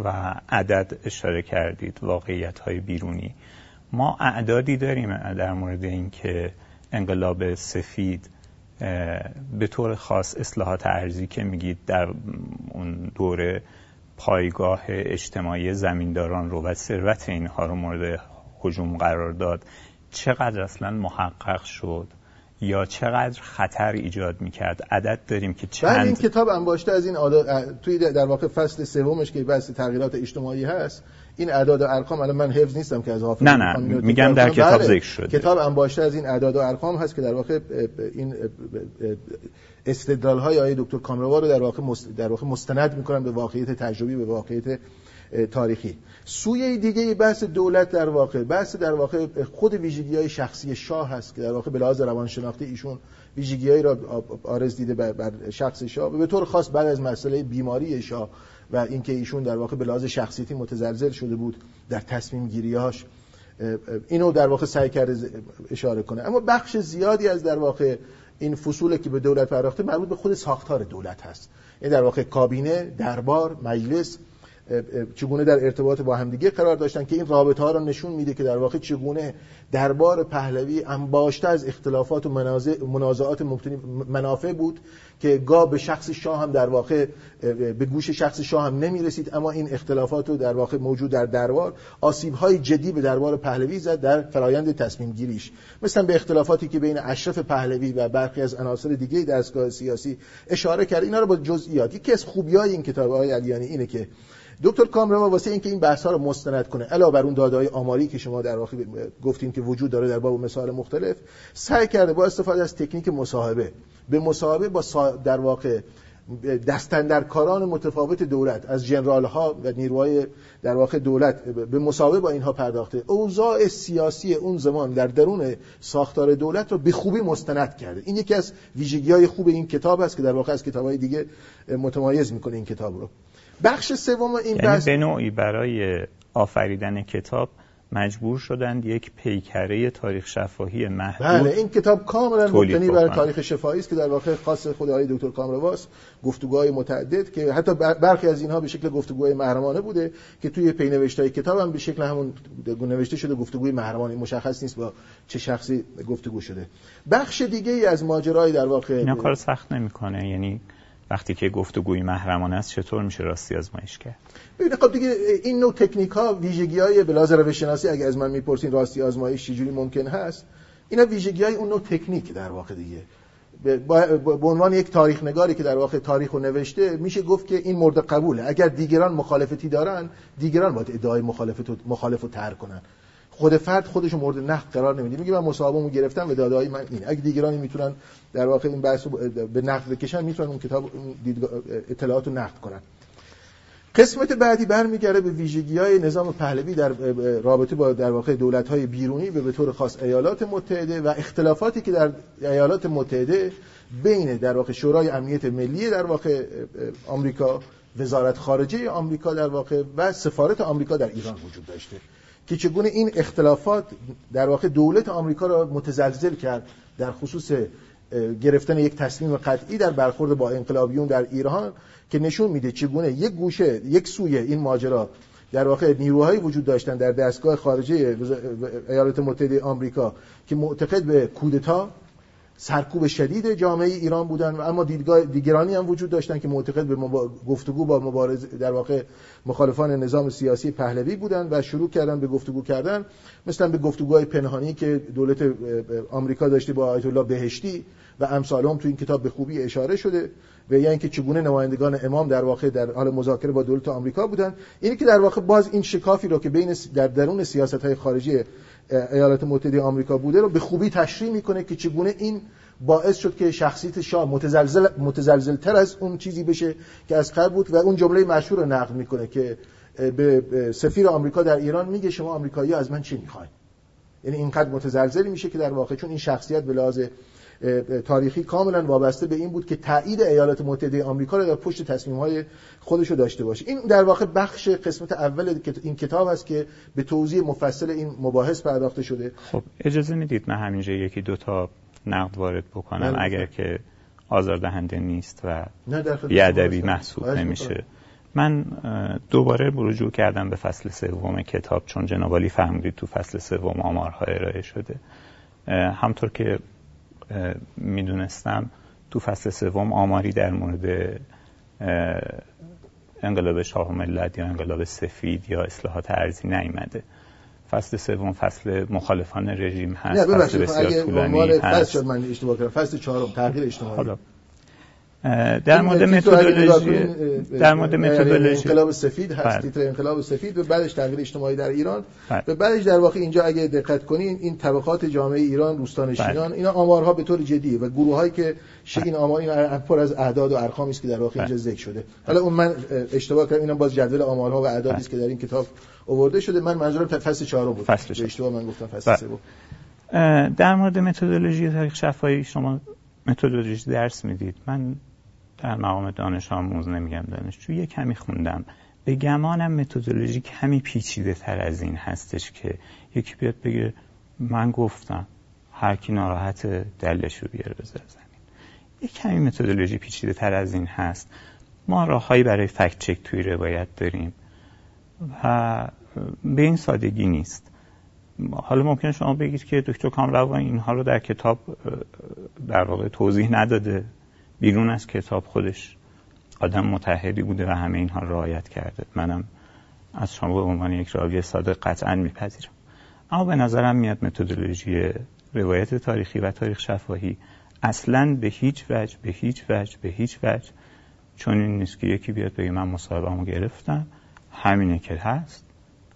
و عدد اشاره کردید، واقعیت‌های بیرونی. ما اعدادی داریم در مورد اینکه انقلاب سفید به طور خاص اصلاحات ارضی که میگید در اون دوره پایگاه اجتماعی زمینداران رو و ثروت اینها رو مورد هجوم قرار داد، چقدر اصلا محقق شد یا چقدر خطر ایجاد میکرد؟ عدد داریم که چند؟ این کتاب انباشته از این توی در واقع فصل سومش که بحث تغییرات اجتماعی هست، این اعداد و ارقام الان من حفظ نیستم که از حافظه، نه میگم در کتاب ذکر شده. کتاب انباشته از این اعداد و ارقام هست که در واقع این استدلال‌های آقای دکتر کامروا رو در واقع مستند می‌کنن به واقعیت تجربی، به واقعیت تاریخی. سوی دیگه بحث دولت در واقع، بحث در واقع خود ویژگی‌های شخصی شاه هست که در واقع به لحاظ روانشناختی ایشون ویژگی‌هایی را عارض دیده بر شخص شاه، به طور خاص بعد از مسئله بیماری شاه و اینکه ایشون در واقع به لحاظ شخصیتی متزلزل شده بود در تصمیم گیری‌هاش، اینو در واقع سعی کرده اشاره کنه. اما بخش زیادی از در واقع این فصولی که به دولت پرداخته مربوط به خود ساختار دولت هست. این در واقع کابینه، دربار، مجلس چگونه در ارتباط با همدیگه قرار داشتن که این رابطه ها رو نشون میده که در واقع چگونه دربار پهلوی انباشته از اختلافات و منازعات مبتنی منافع بود که گاه به شخص شاه هم در واقع به گوش شخص شاه هم نمی رسید، اما این اختلافات رو در واقع موجود در دربار آسیب های جدی به دربار پهلوی زد در فرایند تصمیم گیریش، مثلا به اختلافاتی که بین اشرف پهلوی و برخی از عناصر دیگه دستگاه سیاسی اشاره کرد. اینا رو با جزئیات. یکی از خوبی‌های این کتاب آقای علیانی اینه که دکتر کامروا واسه اینکه این بحث‌ها رو مستند کنه، علاوه بر اون داده‌های آماری که شما در واقع گفتین که وجود داره در باب مسائل مختلف، سعی کرده با استفاده از تکنیک مصاحبه به مصاحبه با در واقع دست‌اندرکاران متفاوت دولت، از ژنرال‌ها و نیروهای در واقع دولت، به مصاحبه با اینها پرداخته، اوضاع سیاسی اون زمان در درون ساختار دولت رو به خوبی مستند کرده. این یکی از ویژگی‌های خوب این کتاب است که در واقع از کتاب‌های دیگه متمایز می‌کنه این کتاب رو. بخش سوم این یعنی به نوعی برای آفریدن کتاب مجبور شدند یک پیکره تاریخ شفاهی محدود. بله، این کتاب کاملا مبتنی بر تاریخ شفاهی است که در واقع خاص خود آقای دکتر کامرواست، گفتگوهای متعدد که حتی برخی از اینها به شکل گفتگوهای محرمانه بوده که توی پینوشتای کتاب هم به شکل همون نوشته شده گفتگوی محرمانه، مشخص نیست با چه شخصی گفتگو شده. بخش دیگه ای از ماجرای در واقع اینا کار سخت نمی‌کنه، یعنی وقتی که گفتگوی محرمانه است چطور میشه راستی آزمایش کرد؟ ببینید خب دیگه این نوع تکنیک‌ها ویژگی‌های بلاز روش‌شناسی، اگه از من می‌پرسین راستی آزمایش چجوری ممکن هست، اینا ویژگی‌های اون نوع تکنیک در واقع دیگه. به عنوان یک تاریخ نگاری که در واقع تاریخ رو نوشته، میشه گفت که این مورد قبوله. اگر دیگران مخالفتی دارن، دیگران باید ادعای مخالفت ترک کنن. خود فرد خودش رو مورد نقد قرار نمیده، میگه من مصاحبه‌مو گرفتم و داده‌های من اینه. اگه دیگرانی میتونن در واقع این بحث رو به نقد بکشن، میتونن اون کتاب اطلاعات رو نقد کنن. قسمت بعدی برمیگرده به ویژگی‌های نظام پهلوی در رابطه با در واقع دولت‌های بیرونی، به طور خاص ایالات متحده و اختلافاتی که در ایالات متحده بین در واقع شورای امنیت ملی در واقع آمریکا، وزارت خارجه آمریکا در واقع و سفارت آمریکا در ایران وجود داشته که چگونه این اختلافات در واقع دولت آمریکا را متزلزل کرد در خصوص گرفتن یک تصمیم قطعی در برخورد با انقلابیون در ایران، که نشون میده چگونه یک گوشه، یک سوی این ماجرا در واقع نیروهایی وجود داشتن در دستگاه خارجه ایالات متحده آمریکا که معتقد به کودتا، سرکوب شدید جامعه ایران بودن، و اما دیدگاه دیگرانی هم وجود داشتن که معتقد به گفتگو با مبارز در واقع مخالفان نظام سیاسی پهلوی بودن و شروع کردن به گفتگو کردن، مثلا به گفتگوهای پنهانی که دولت آمریکا داشته با آیت الله بهشتی و امثالهم. تو این کتاب به خوبی اشاره شده به یعنی که چگونه نمایندگان امام در واقع در حال مذاکره با دولت آمریکا بودن. اینی که در واقع باز این شکافی رو که بین در درون سیاست‌های خارجی ایالات متحده آمریکا بوده رو به خوبی تشریح میکنه که چگونه این باعث شد که شخصیت شاه متزلزل‌تر از اون چیزی بشه که از قبل بود. و اون جمله مشهور رو نقد میکنه که به سفیر آمریکا در ایران میگه شما آمریکایی‌ها از من چی میخواین؟ یعنی اینقدر متزلزل میشه که در واقع چون این شخصیت به لحاظ تاریخی کاملا وابسته به این بود که تایید ایالات متحده آمریکا رو در پشت تصمیم‌های خودش رو داشته باشه. این در واقع بخش قسمت اول این کتاب است که به توضیح مفصل این مباحث پرداخته شده. خب اجازه میدید من همینجا یکی دو تا نقد وارد بکنم اگر که آزاردهنده نیست و بی‌ادبی محسوب نمیشه. من دوباره رجوع کردم به فصل سوم کتاب، چون جناب عالی فهمیدید تو فصل سوم آمارها ارائه شده. همطور که میدونستم تو فصل سوم آماری در مورد انقلاب شاه و ملت یا انقلاب سفید یا اصلاحات ارضی نیامده. فصل سوم فصل مخالفان رژیم هست، فصل بسیار طولانی هست. من اشتباه کردم، فصل چهارم تغییر اجتماعی. در مورد متدولوژی، در مورد متدولوژی انقلاب سفید هست، تیتر انقلاب سفید و بعدش تغییر اجتماعی در ایران و بعدش در واقع اینجا اگه دقت کنین این طبقات جامعه ایران، روستانشینان، اینا آمارها به طور جدی و گروهایی که این آمار این پر از اعداد و ارقامی است که در واقع اینجا ذکر شده. حالا اون من اشتباه کردم، اینا باز جدول آمارها و اعدادی است که در این کتاب آورده شده. من منظورم فصل 4 بود، به اشتباه من گفتم فصل 3 بود. در مورد متدولوژی تاریخ شفاهی شما متدولوژی درس میدید، من در مقام دانش آموز نمیگم دانشجو، یه کمی خوندم. به گمانم متدولوژی کمی پیچیده تر از این هستش که یکی بیاد بگه من گفتم، هر کی ناراحت دلش رو بیاره بذاره زمین. یه کمی متدولوژی پیچیده تر از این هست. ما راههایی برای فکت چک توی روایت داریم و به این سادگی نیست. حالا ممکنه شما بگید که دکتر کامروا اینها رو در کتاب در واقع توضیح نداده، بیرون از کتاب خودش آدم متحدی بوده و همه اینها رو رعایت کرده. منم از شما به عنوان یک راوی صادق قطعاً میپذیرم، اما به نظرم میاد متدولوژی روایت تاریخی و تاریخ شفاهی اصلاً به هیچ وجه چون این نیست که یکی بیاد بگه من مصاحبه‌امو گرفتم، همینه که هست،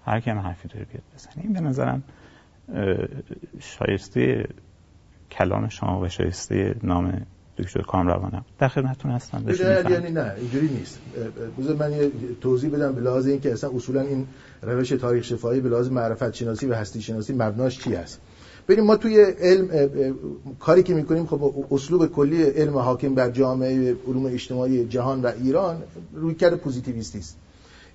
هر کی هم حرفی داره بیاد بزنه. این به نظرم شایسته کلام شما و شایسته نام دکتر کامروانم. در خدمتتون هستم. یعنی نه اینجوری نیست. بذار من یه توضیح بدم به لحاظ اینکه اصلا اصولا این روش تاریخ شفاهی به لحاظ معرفت شناسی و هستی شناسی مبناش چی است. ببین ما توی علم کاری که می‌کنیم، خب اسلوب کلی علم حاکم بر جامعه علوم اجتماعی جهان و ایران رویکرد پوزیتیویستی است.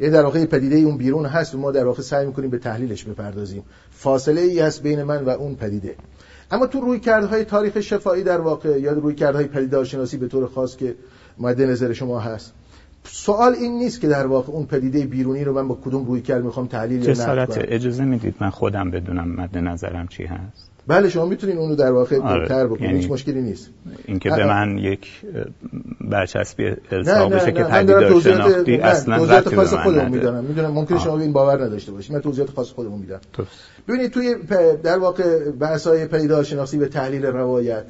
یه در واقع پدیده اون بیرون هست و ما در واقع سعی می‌کنیم به تحلیلش بپردازیم. فاصله ای هست بین من و اون پدیده. اما تو رویکردهای تاریخ شفاهی در واقع یا رویکردهای پدیدارشناسی به طور خاص که مد نظر شما هست، سوال این نیست که در واقع اون پدیده بیرونی رو من با کدوم رویکرد می‌خوام تحلیل یا نقد کنم. اجازه میدید من خودم بدونم مد نظرم چی هست؟ بله شما میتونین اون رو در واقع بهتر بکنید، هیچ مشکلی نیست. اینکه به من یک برچسبی الزام بشه که پدیدار شناختی اصلا توضیحات خاص خودمون میدونم. میدونم ممکنه شما این باور نداشته باشید، من توضیحات خاص خودمون میدم. ببینید توی در واقع بحث‌های پدیدار شناسی به تحلیل روایت،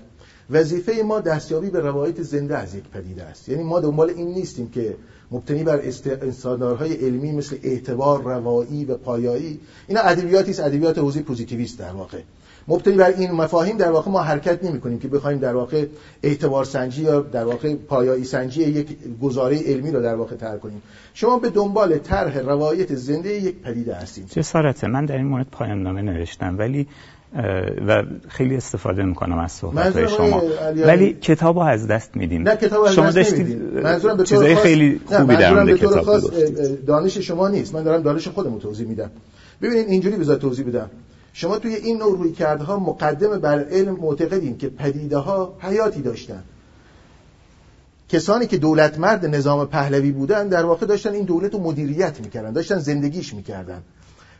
وظیفه ما دستیابی به روایت زنده از یک پدیده است. یعنی ما دنبال این نیستیم که مبتنی بر استانداردهای علمی مثل اعتبار، روایی و پایایی، اینا ادبیاتی است، ادبیات حوزه پوزیتیویست در واقع. مبتنی بر این مفاهیم در واقع ما حرکت نمی‌کنیم که بخوایم در واقع اعتبار سنجی یا در واقع پایایی سنجی یک گزاره علمی رو در واقع طرح کنیم. شما به دنبال طرح روایت زنده یک پدیده هستید. جسارت من در این مورد پایان نامه نوشتم، ولی و خیلی استفاده میکنم از صحبت‌های شما، ولی کتابو از دست میدیم. نه کتابو شما داشتید، منظورم به طور خاص خیلی خوبی در مورد کتاب گفتید. دانش شما نیست، من دارم دانش خودمو توضیح میدم. ببینید اینجوری بذار توضیح بدم. شما توی این نوع رویکردها مقدم بر علم معتقدین که پدیده‌ها حیاتی داشتن. کسانی که دولت مرد نظام پهلوی بودن در واقع داشتن این دولت رو مدیریت میکردن، داشتن زندگیش میکردن.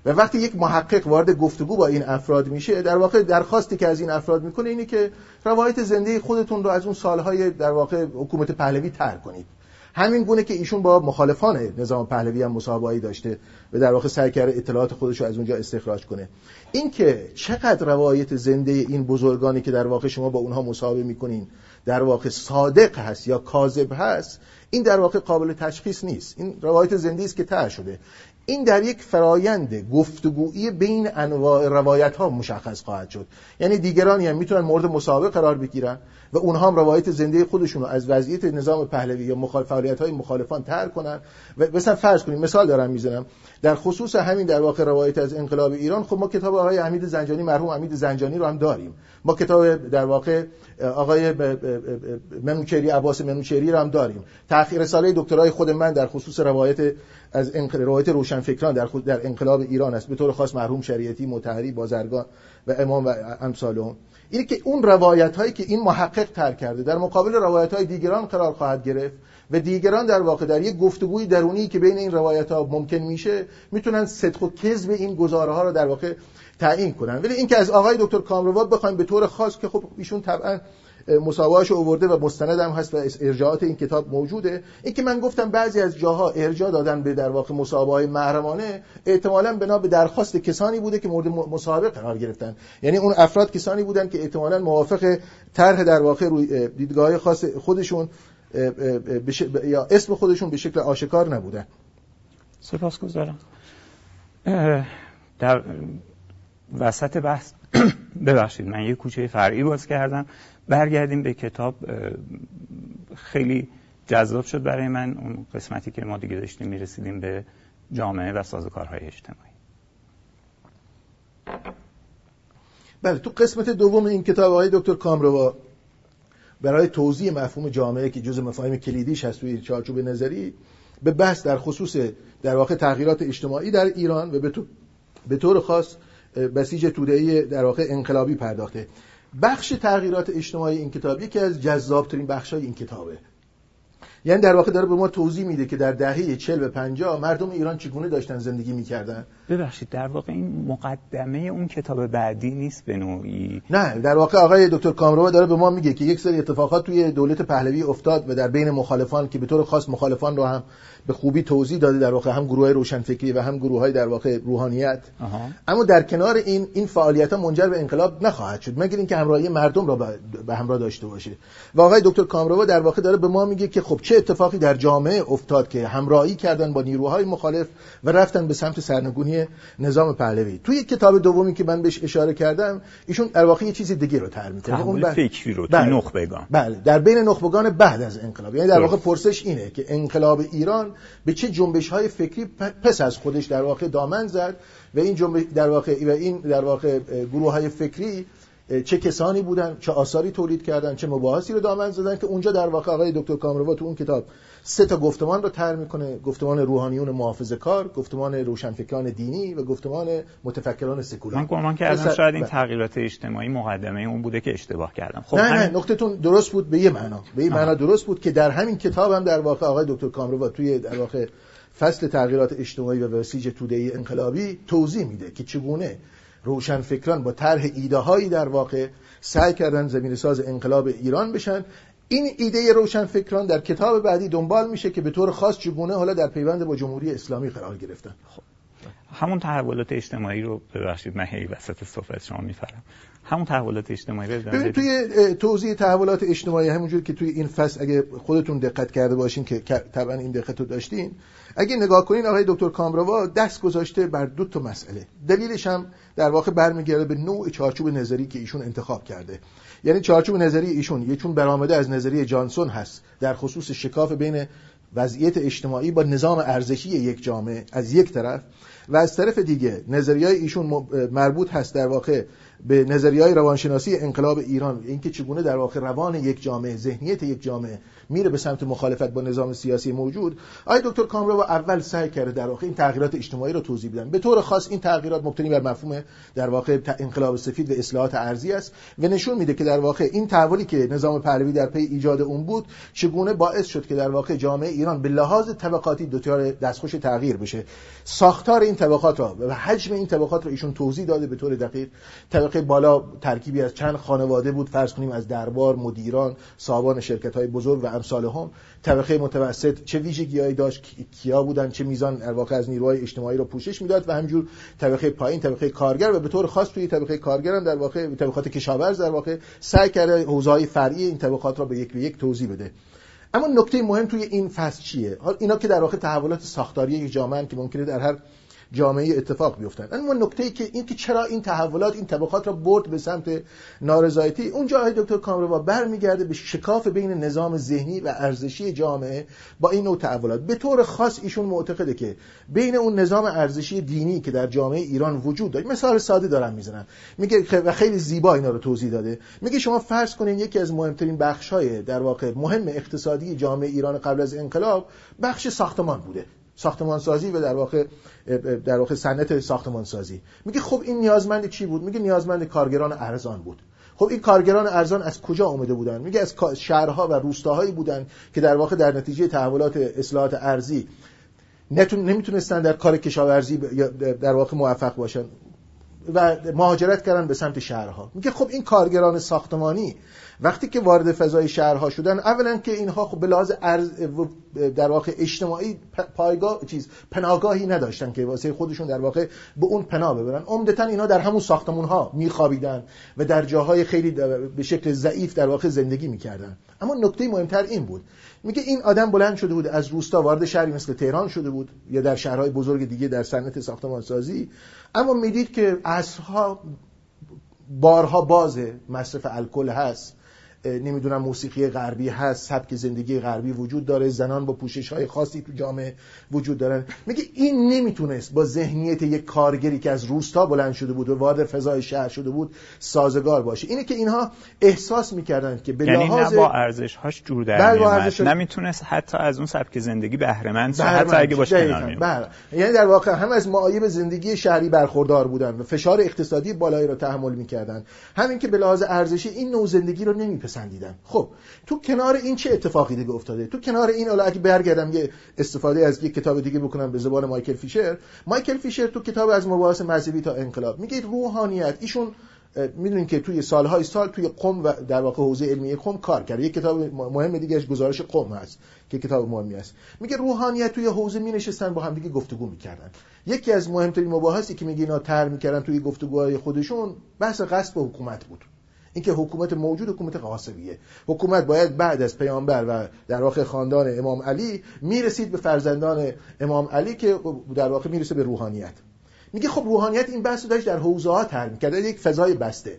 و وقتی یک محقق وارد گفتگو با این افراد میشه، در واقع درخواستی که از این افراد میکنه اینه که روایت زنده خودتون رو از اون سالهای در واقع حکومت پهلوی طرح کنید. همین گونه که ایشون با مخالفان نظام پهلوی هم مصاحبه‌ای داشته و در واقع سعی کرده اطلاعات خودش رو از اونجا استخراج کنه. این که چقدر روایت زنده این بزرگانی که در واقع شما با اونها مصاحبه میکنین در واقع صادق هست یا کاذب هست، این در واقع قابل تشخیص نیست. این روایت زنده است که طرح شده. این در یک فرایند گفتگویی بین انواع روایت ها مشخص خواهد شد. یعنی دیگرانی هم میتونن مورد مسابقه قرار بگیرن و اونها هم روایت زنده خودشون رو از وضعیت نظام پهلوی یا فعالیت های مخالفان طرح کنن. و مثلا فرض کنیم، مثال دارم میزنم، در خصوص همین در واقع روایت از انقلاب ایران، خب ما کتاب آقای حمید زنجانی، مرحوم حمید زنجانی رو هم داریم. ما کتاب در واقع آقای منوچهری، عباس منوچهری رو هم داریم. تحقیق رساله دکترای خود من در خصوص روایت از روایت روشنفکران در انقلاب ایران است، به طور خاص مرحوم شریعتی، مطهری، بازرگان و امام و امثال اون، اینه که اون روایت هایی که این محقق تر کرده در مقابل روایت های دیگران قرار خواهد گرفت و دیگران در واقع در یک گفتگوی درونی که بین این روایت ها ممکن میشه میتونن صدق و کذب این گزاره ها رو در واقع تعیین کنن. ولی اینکه از آقای دکتر کامروا بخوایم به طور خاص که خب ایشون طبعا مساواشو آورده و مستندم هست و ارجاعات این کتاب موجوده، این که من گفتم بعضی از جاها ارجاع دادن به در واقع مصاحبه‌های محرمانه احتمالاً بنا به درخواست کسانی بوده که مورد مصاحبه قرار گرفتن، یعنی اون افراد کسانی بودن که احتمالاً موافق طرح در واقع روی دیدگاه‌های خاص خودشون یا اسم خودشون به شکل آشکار نبودن. سپاسگزارم. در وسط بحث ببخشید من یه کوچه فرعی باز کردم. برگردیم به کتاب. خیلی جذاب شد برای من اون قسمتی که ما دیگه داشتیم میرسیدیم به جامعه و سازوکارهای اجتماعی. بله، تو قسمت دوم این کتاب آقای دکتر کامروا برای توضیح مفهوم جامعه که جزء مفاهیم کلیدیش هست توی چارچوب نظری، به بحث در خصوص در واقع تغییرات اجتماعی در ایران و به طور خاص بسیج توده‌ای در واقع انقلابی پرداخته. بخش تغییرات اجتماعی این کتاب یکی از جذابترین بخش‌های این کتابه، یعنی در واقع داره به ما توضیح میده که در دهه 40 و 50 مردم ایران چگونه داشتن زندگی می‌کردن. ببخشید در واقع این مقدمه اون کتاب بعدی نیست به نوعی؟ نه، در واقع آقای دکتر کامروا داره به ما میگه که یک سری اتفاقات توی دولت پهلوی افتاد و در بین مخالفان، که به طور خاص مخالفان رو هم به خوبی توضیح داده، در واقع هم گروه‌های روشنفکری و هم گروه‌های در واقع روحانیت. اما در کنار این فعالیت‌ها منجر به انقلاب نخواهد شد مگر اینکه همراهی مردم را به همراه داشته باشه. و آقای دکتر کامروا در واقع داره به ما میگه که خب چه اتفاقی در جامعه افتاد که همراهی کردن با نیروهای مخالف و رفتن به سمت سرنگونی نظام پهلوی. توی کتاب دومی که من بهش اشاره کردم، ایشون در واقع یه چیز دیگه رو طرح می‌کنه، اون فکری رو توی نخبگان. بله، در بین نخبگان بعد از انقلاب، یعنی در واقع پرسش اینه که انقلاب ایران به چه جنبش‌های فکری پس از خودش در واقع دامن زد و این جنبش در واقع و این در واقع گروه‌های فکری چه کسانی بودن، چه آثاری تولید کردن، چه مباحثی رو دامن زدن، که اونجا در واقع آقای دکتر کامروا تو اون کتاب سه تا گفتمان رو طرح میکنه: گفتمان روحانیون محافظه‌کار، گفتمان روشنفکران دینی و گفتمان متفکران سکولار. من گمان که اصلا شاید این تغییرات اجتماعی مقدمه اون بوده که اشتباه کردم. خب نه، نقطتون درست بود به یه معنا. به این معنا درست بود که در همین کتاب هم در واقع آقای دکتر کامروا توی در واقع فصل تغییرات اجتماعی و بسیج توده‌ای انقلابی توضیح میده که چگونه روشنفکران با طرح ایده‌هایی در واقع سعی کردن زمینه‌ساز انقلاب ایران بشن. این ایده روشنفکران در کتاب بعدی دنبال میشه که به طور خاص چگونه حالا در پیوند با جمهوری اسلامی قرار گرفتن. خب همون تحولات اجتماعی رو ببخشید من هی وسط صحبت شما میفرم، همون تحولات اجتماعی رو ببینید توی توضیح تحولات اجتماعی همونجور که توی این فصل اگه خودتون دقت کرده باشین که طبعا این دقت رو داشتین، اگه نگاه کنین آقای دکتر کامروا دست گذاشته بر دو تا مسئله. دلیلش هم در واقع برمیگرده به نوع چارچوب نظری که ایشون انتخاب کرده، یعنی چارچوب نظری ایشون یکون برآمده از نظریه جانسون هست در خصوص شکاف بین وضعیت اجتماعی با نظام ارزشی یک جامعه از یک طرف، و از طرف دیگه نظریه‌های ایشون مربوط هست در واقع به نظریه‌های روانشناسی انقلاب ایران، اینکه چگونه در واقع روان یک جامعه، ذهنیت یک جامعه میره به سمت مخالفت با نظام سیاسی موجود. آقای دکتر کامروا اول سعی کرده در واقع این تغییرات اجتماعی رو توضیح بدن. به طور خاص این تغییرات مبتنی بر مفهوم در واقع انقلاب سفید و اصلاحات ارضی است و نشون میده که در واقع این تحولی که نظام پهلوی در پی ایجاد اون بود چگونه باعث شد که در واقع جامعه ایران به لحاظ طبقاتی دچار دستخوش تغییر بشه. ساختار این طبقات را و حجم این طبقات رو ایشون توضیح داده به طور دقیق. طبقه بالا ترکیبی از چند خانواده بود، فرض کنیم از دربار، مدیران، صاحبان شرکت‌های بزرگ و امثالهم. طبقه متوسط چه ویژگی‌هایی داشت، کیا بودن، چه میزان در واقع از نیروهای اجتماعی رو پوشش میداد، و همینجور طبقه پایین، طبقه کارگر، و به طور خاص توی طبقه کارگر هم در واقع طبقات کشاورز در واقع سعی کرده حوزه‌های فرعی این طبقات را به یک توضیح بده. اما نکته مهم توی این فصل چیه؟ حالا اینا که در واقع تحولات ساختاری یک جامعه که ممکنه در هر جامعه اتفاق بیفتن، اما نکته‌ای که این که چرا این تحولات این طبقات را برد به سمت نارضایتی، اونجا آقای دکتر کامروا برمیگرده به شکاف بین نظام ذهنی و ارزشی جامعه با این نوع تحولات. به طور خاص ایشون معتقده که بین اون نظام ارزشی دینی که در جامعه ایران وجود داشت، مثال ساده دارم میزنم، میگه و خیلی زیبا اینا رو توضیح داده، میگه شما فرض کنین یکی از مهمترین بخش‌های در واقع مهم اقتصادی جامعه ایران قبل از انقلاب بخش ساختمان بوده. ساختمانسازی و در واقع صنعت ساختمانسازی. میگه خب این نیازمند چی بود؟ میگه نیازمند کارگران ارزان بود. خب این کارگران ارزان از کجا آمده بودن؟ میگه از شهرها و روستاهایی بودن که در واقع در نتیجه تحولات اصلاحات ارضی نمیتونستن در کار کشاورزی در واقع موفق باشن و مهاجرت کردن به سمت شهرها. میگه خب این کارگران ساختمانی وقتی که وارد فضای شهرها شدن، اولا که اینها خب به لحاظ در واقع اجتماعی پایگاه پناهگاهی نداشتن که واسه خودشون در واقع به اون پناه ببرن. عمدتاً اینها در همون ساختمان‌ها می‌خوابیدن و در جاهای خیلی به شکل ضعیف در واقع زندگی می‌کردن. اما نکته مهمتر این بود، میگه این آدم بلند شده بود از روستا، وارد شهری مثل تهران شده بود یا در شهرهای بزرگ دیگه در صنعت ساختمان‌سازی، اما می‌دید که عصرها بارها بازه، مصرف الکل هست، نمیدونم موسیقی غربی هست، سبک زندگی غربی وجود داره، زنان با پوشش‌های خاصی تو جامعه وجود دارن. میگه این نمیتونست با ذهنیت یک کارگری که از روستا بلند شده بود و وارد فضای شهر شده بود سازگار باشه. اینه که اینها احساس میکردن که به لحاظ با ارزش‌هاش جور در نمیاد، نمیتونست حتی از اون سبک زندگی بهره مند، حتی اگه باشه کنار میومد. یعنی در واقع هم از معایب زندگی شهری برخوردار بودن و فشار اقتصادی بالایی رو تحمل میکردن، همین که به لحاظ ارزشی این نوع زندگی رو نمیپسندیدن. خب تو کنار این چه اتفاقی دیگه افتاده؟ تو کنار این، حالا اگه برگردم یه استفاده از یک کتاب دیگه بکنم به زبان مایکل فیشر تو کتاب از مباحث مذهبی تا انقلاب، میگه روحانیت، ایشون میدونین که توی سالهای سال توی قم و در واقع حوزه علمی قم کار کرد. یک کتاب مهم دیگهش گزارش قم هست که کتاب مهمی است. میگه روحانیت توی حوزه می نشستن با هم دیگه گفتگو میکردن. یکی از مهمترین مباحثی که میگه اینا طرح میکردن توی گفتگوهای خودشون، بحث غصب حکومت بود. اینکه حکومت موجود حکومت غاصبیه، حکومت باید بعد از پیامبر و در واقع خاندان امام علی میرسید به فرزندان امام علی که در واقع میرسه به روحانیت. میگه خب روحانیت این بحث رو داشت در حوزه‌ها طرح می‌کرد، یک فضای بسته،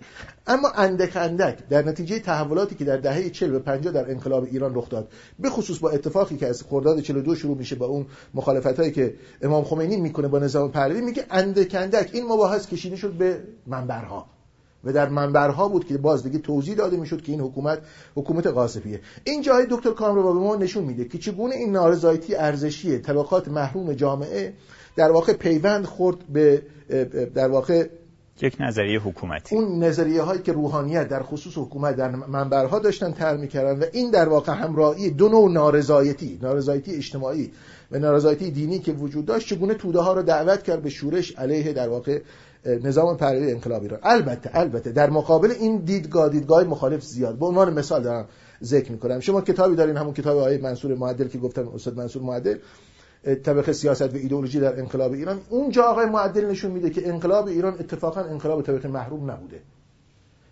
اما اندک اندک در نتیجه تحولاتی که در دهه 40 و 50 در انقلاب ایران رخ داد، به خصوص با اتفاقی که از خرداد 42 شروع میشه با اون مخالفتایی که امام خمینی میکنه با نظام پهلوی، میگه اندک اندک این مباحث کشیده شد به منبرها و در منبرها بود که باز دیگه توضیح داده میشد که این حکومت غاصبیه. این جای دکتر کامروا به ما نشون میده که چگونه این نارضایتی ارزشی طبقات محروم جامعه در واقع پیوند خورد به در واقع یک نظریه حکومتی، اون نظریه هایی که روحانیت در خصوص حکومت در منبرها داشتن طرح میکردن و این در واقع همراهی دو نوع نارضایتی اجتماعی و نارضایتی دینی که وجود داشت، چگونه توده ها رو دعوت کرد به شورش علیه در واقع نظام پهلوی انقلاب ایران. البته در مقابل این دیدگاه مخالف زیاد. به عنوان مثال دارم ذکر می‌کنم، شما کتابی دارین، همون کتاب آقای منصور معدل که گفتم، استاد منصور معدل، طبقه سیاست و ایدئولوژی در انقلاب ایران. اونجا آقای معدل نشون میده که انقلاب ایران اتفاقا انقلاب طبقه محروم نبوده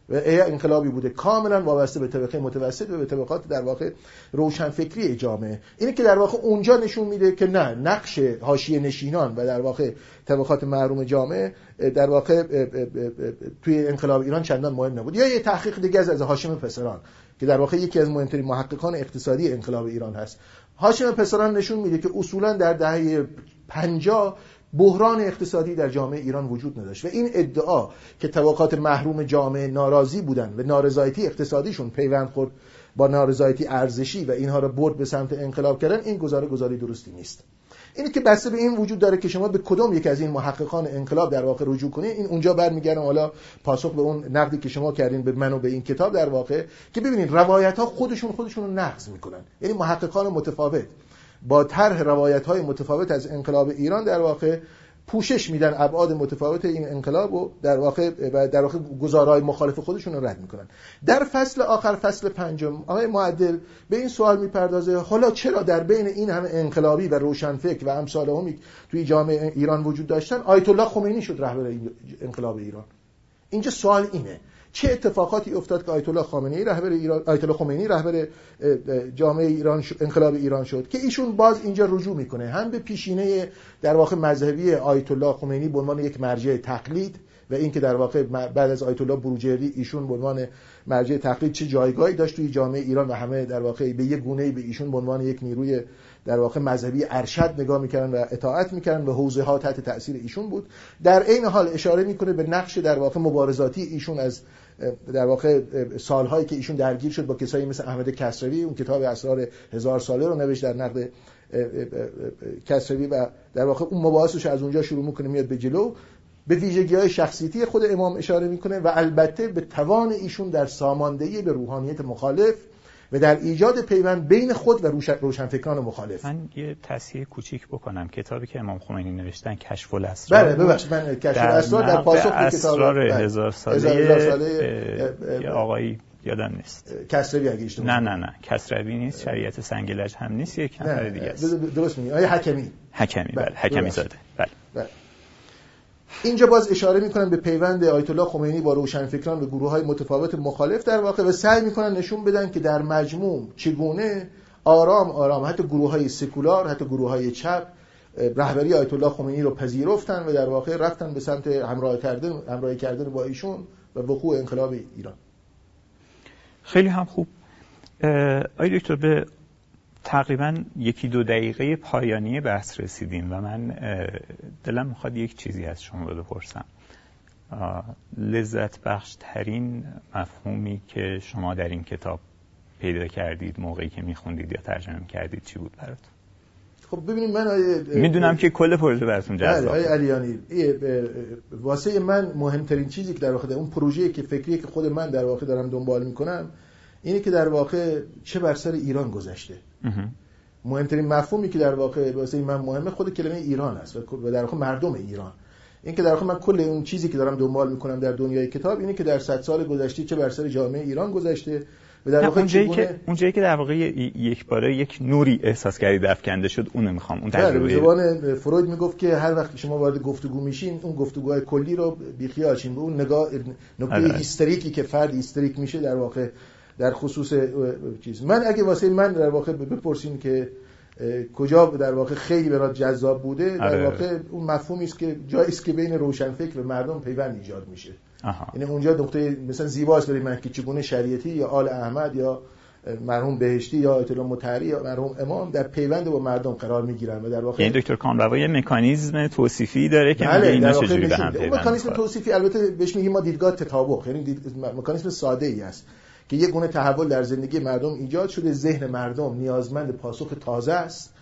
و انقلابی بوده کاملا وابسته به طبقه متوسط و به طبقات در واقع روشنفکری جامعه. اینه که در واقع اونجا نشون میده که نه، نقش حاشیه نشینان و در واقع طبقات محروم جامعه در واقع توی انقلاب ایران چندان مهم نبود. یا یه تحقیق دیگه از هاشم پسران که در واقع یکی از مهمترین محققان اقتصادی انقلاب ایران هست، هاشم پسران نشون میده که اصولا در دهه 50 بحران اقتصادی در جامعه ایران وجود نداشت و این ادعا که طبقات محروم جامعه ناراضی بودن و نارضایتی اقتصادیشون پیوند خورد با نارضایتی ارزشی و اینها را برد به سمت انقلاب کردن، این گزاره درستی نیست. اینه که بسته به این وجود داره که شما به کدام یک از این محققان انقلاب در واقع رجوع کنید. این اونجا برمیگردم حالا پاسخ به اون نقدی که شما کردین به من و به این کتاب در واقع، که ببینید روایت‌ها خودشون رو نقض می‌کنن. یعنی محققان متفاوت با طرح روایت‌های متفاوت از انقلاب ایران در واقع پوشش میدن ابعاد متفاوت این انقلاب و در واقع گزاره‌های مخالف خودشون رو رد میکنن. در فصل آخر، فصل پنجم، آقای معدل به این سوال میپردازه حالا چرا در بین این همه انقلابی و روشنفکر و امثال همی توی جامعه ایران وجود داشتن، آیت الله خمینی شد رهبر انقلاب ایران. اینجا سوال اینه چه اتفاقاتی افتاد که آیت الله خمینی رهبر جامعه ایران انقلاب ایران شد، که ایشون باز اینجا رجوع میکنه هم به پیشینه در واقع مذهبی آیت الله خمینی به عنوان یک مرجع تقلید و اینکه در واقع بعد از آیت الله بروجردی ایشون به عنوان مرجع تقلید چه جایگاهی داشت توی جامعه ایران و همه در واقع به یک گونه‌ای به ایشون به عنوان یک نیروی در واقع مذهبی ارشد نگاه میکردن و اطاعت میکردن و حوزه ها تحت تأثیر ایشون بود. در این حال اشاره میکنه به نقش در واقع مبارزاتی ایشون از در واقع سالهایی که ایشون درگیر شد با کسایی مثل احمد کسروی، اون کتاب اسرار 1000 ساله رو نوشت در نقد کسروی و در واقع اون مباحثش از اونجا شروع میکنه میاد به جلو، به ویژگی‌های شخصیتی خود امام اشاره میکنه و البته به توان ایشون در ساماندهی به روحانیت مخالف و در ایجاد پیوند بین خود و روشنفکران مخالف. من یه تصحیح کوچیک بکنم. کتابی که امام خمینی نوشتن کشف الاسرار، بله ببخشید من کشف الاسرار در پاسخ به کتاب 1000 ساله آقایی یادم نیست، کسروی اگه اشتباه، نه کسروی نیست، شریعت سنگلج هم نیست، یک نفر دیگه است. درست میگی؟ آیه حکمی بله، حکمی زاده. بله اینجا باز اشاره میکنن به پیوند آیت الله خمینی با روشنفکران و گروه‌های متفاوت مخالف در واقع و سعی میکنن نشون بدن که در مجموع چگونه آرام آرام حتی گروه‌های سکولار، حتی گروه‌های چپ رهبری آیت الله خمینی رو پذیرفتن و در واقع رفتن به سمت همراهی کردن با ایشون و وقوع انقلاب ایران. خیلی هم خوب. آقای دکتر به تقریباً 1-2 دقیقه پایانی بحث رسیدیم و من دلم میخواد یک چیزی از شما بپرسم. لذت بخش ترین مفهومی که شما در این کتاب پیدا کردید موقعی که میخوندید یا ترجمه کردید چی بود برات؟ خب ببینید من میدونم که کل پروژه براتون جذاب. آقای علیانی واسه من مهمترین چیزی که در واقع اون پروژه‌ای که فکریه که خود من در واقع دارم دنبال میکنم اینه که در واقع چه بر سر ایران گذشته. مهمترین مفهومی که در واقع واسه من مهمه خود کلمه ایران است و در واقع مردم ایران. این که در واقع من کل اون چیزی که دارم دنبال میکنم در دنیای کتاب اینه که در 100 سال گذشته چه بر سر جامعه ایران گذشته و در واقع اونجایی که در واقع یکباره یک نوری احساس کردید افکنده شد، اون میخوام اون تجربه. زبان فروید میگفت که هر وقت شما وارد گفتگو میشین اون گفتگوهای کلی رو بیخیال شین، اون نگاه هیستریکی که فرد هیستریک میشه در واقع در خصوص چیز. من اگه واسه من در واقع بپرسین که کجا در واقع خیلی برات جذاب بوده، در واقع اون مفهومی است که جایی است که بین روشنفکر و مردم پیوند ایجاد میشه. یعنی اونجا نقطه مثلا زیباست برای من که چگونه شریعتی یا آل احمد یا مرحوم بهشتی یا آیت الله مطهری یا مرحوم امام در پیوند با مردم قرار میگیرن و در واقع این دکتر کامروا یه مکانیزم توصیفی داره که اینا چجوری به هم پیوند. اون مکانیزم توصیفی البته بهش میگیم ما دیدگاه تطابق، یعنی مکانیزم ساده ای است که یک گونه تحول در زندگی مردم ایجاد شده، ذهن مردم نیازمند پاسخ تازه است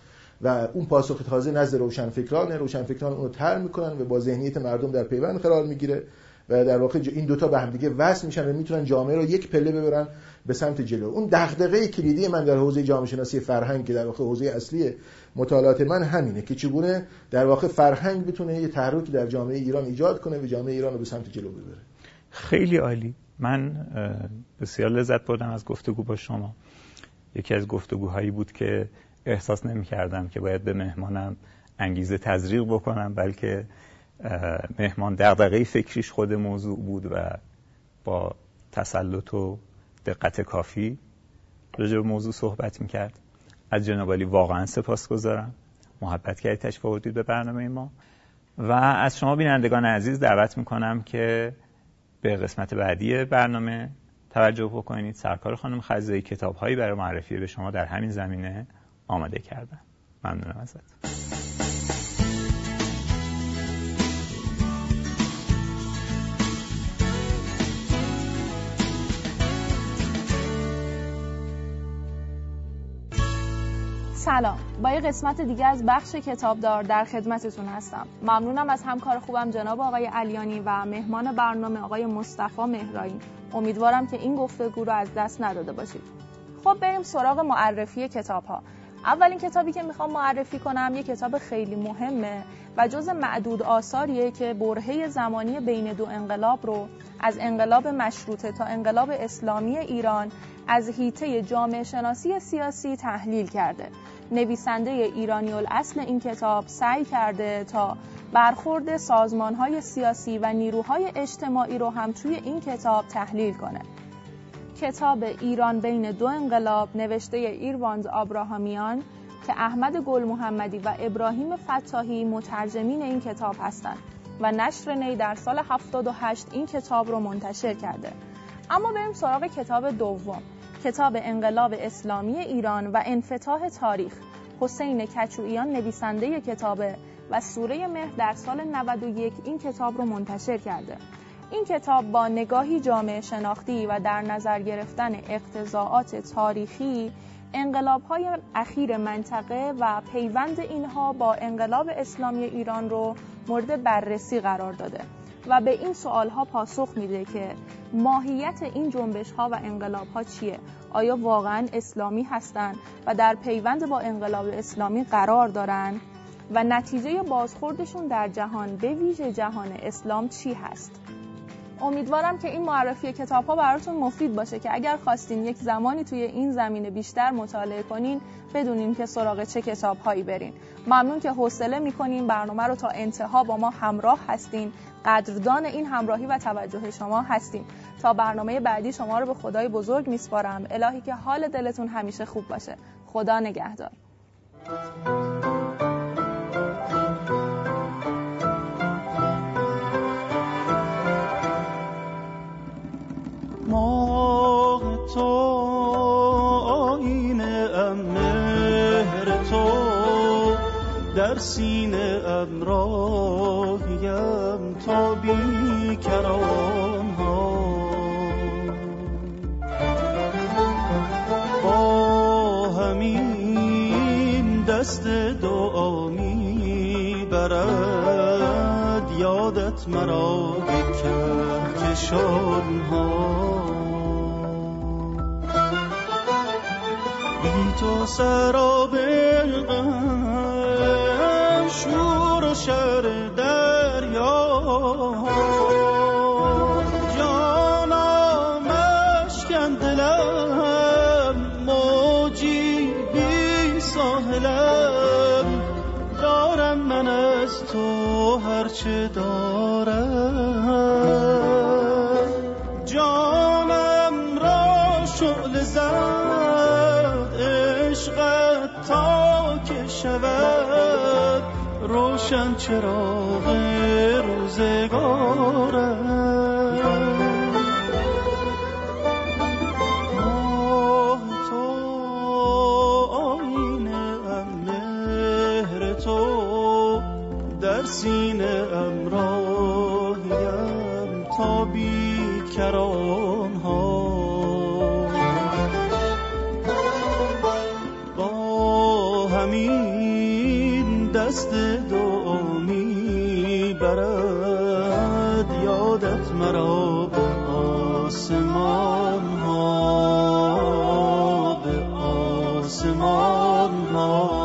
و اون پاسخ تازه نزد روشنفکران اون رو طرح میکنن و با ذهنیت مردم در پیوند قرار میگیره و در واقع این دوتا به هم دیگه وصل میشن و میتونن جامعه رو یک پله ببرن به سمت جلو. اون دغدغه کلیدی من در حوزه جامعه شناسی فرهنگ که در واقع حوزه اصلی مطالعات من همینه که چگونه در واقع فرهنگ بتونه یه تحرکی در جامعه ایران ایجاد کنه و جامعه ایران رو به سمت جلو ببره. خیلی عالی. من بسیار لذت بردم از گفتگو با شما. یکی از گفتگوهایی بود که احساس نمی کردم که باید به مهمانم انگیزه تزریق بکنم، بلکه مهمان دغدغه فکریش خود موضوع بود و با تسلط و دقت کافی راجع به موضوع صحبت می کرد. از جناب عالی واقعا سپاسگزارم. محبت کردید، تشریف آوردید به برنامه ما و از شما بینندگان عزیز دعوت می کنم که به قسمت بعدی برنامه توجه بکنید. سرکار خانم خزایی کتاب‌هایی برای معرفی به شما در همین زمینه آماده کردن. ممنونم ازت. سلام، با یه قسمت دیگه از بخش کتابدار در خدمتتون هستم. ممنونم از همکار خوبم جناب آقای علیانی و مهمان برنامه آقای مصطفی مهرائین. امیدوارم که این گفتگو رو از دست نداده باشید. خب بریم سراغ معرفی کتاب‌ها. اولین کتابی که میخوام معرفی کنم یه کتاب خیلی مهمه و جز معدود آثاریه که برهه زمانی بین دو انقلاب رو از انقلاب مشروطه تا انقلاب اسلامی ایران از حیطه جامعه شناسی سیاسی تحلیل کرده. نویسنده ایرانی الاصل این کتاب سعی کرده تا برخورد سازمان‌های سیاسی و نیروهای اجتماعی رو هم توی این کتاب تحلیل کنه. کتاب ایران بین دو انقلاب نوشته ایرواند آبراهامیان که احمد گل محمدی و ابراهیم فتاحی مترجمین این کتاب هستند و نشر نی در سال 78 این کتاب رو منتشر کرده. اما بریم سراغ کتاب دوم، کتاب انقلاب اسلامی ایران و انفتاح تاریخ. حسین کچوئیان نویسنده کتابه و سوره مهر در سال 91 این کتاب رو منتشر کرده. این کتاب با نگاهی جامعه شناختی و در نظر گرفتن اقتضاعات تاریخی، انقلاب‌های اخیر منطقه و پیوند اینها با انقلاب اسلامی ایران رو مورد بررسی قرار داده و به این سوالها پاسخ میده که ماهیت این جنبش‌ها و انقلاب‌ها چیه؟ آیا واقعاً اسلامی هستند و در پیوند با انقلاب اسلامی قرار دارند؟ و نتیجه بازخوردشون در جهان، به ویژه جهان اسلام، چی هست؟ امیدوارم که این معرفی کتاب‌ها براتون مفید باشه که اگر خواستین یک زمانی توی این زمینه بیشتر مطالعه کنین، بدونین که سراغ چه کتاب‌هایی برین. ممنون که حوصله می‌کنین، برنامه رو تا انتها با ما همراه هستین. قدردان این همراهی و توجه شما هستیم. تا برنامه بعدی شما رو به خدای بزرگ می‌سپارم. الهی که حال دلتون همیشه خوب باشه. خدا نگهدار. ماه تو آینه ام، مهر تو در سینه ام، راهیم تا بیکران ها، با همین دست دعا می برد یادت مرا کهکشان ها، بی تو سراب غم، شور و شر دریا، جانا مشکن دلم، موجی بی ساحلم، دارم من از تو هرچه دارم، جانم را شعله زد، عشقت تا که شود روشن چراغ روزگارم، ماه تو آینه ام، مهر تو در سینه ام، راهیم تا بیکران ها، با همین دست دعا می برد یادت مرا به آسمان ها، به آسمان ها.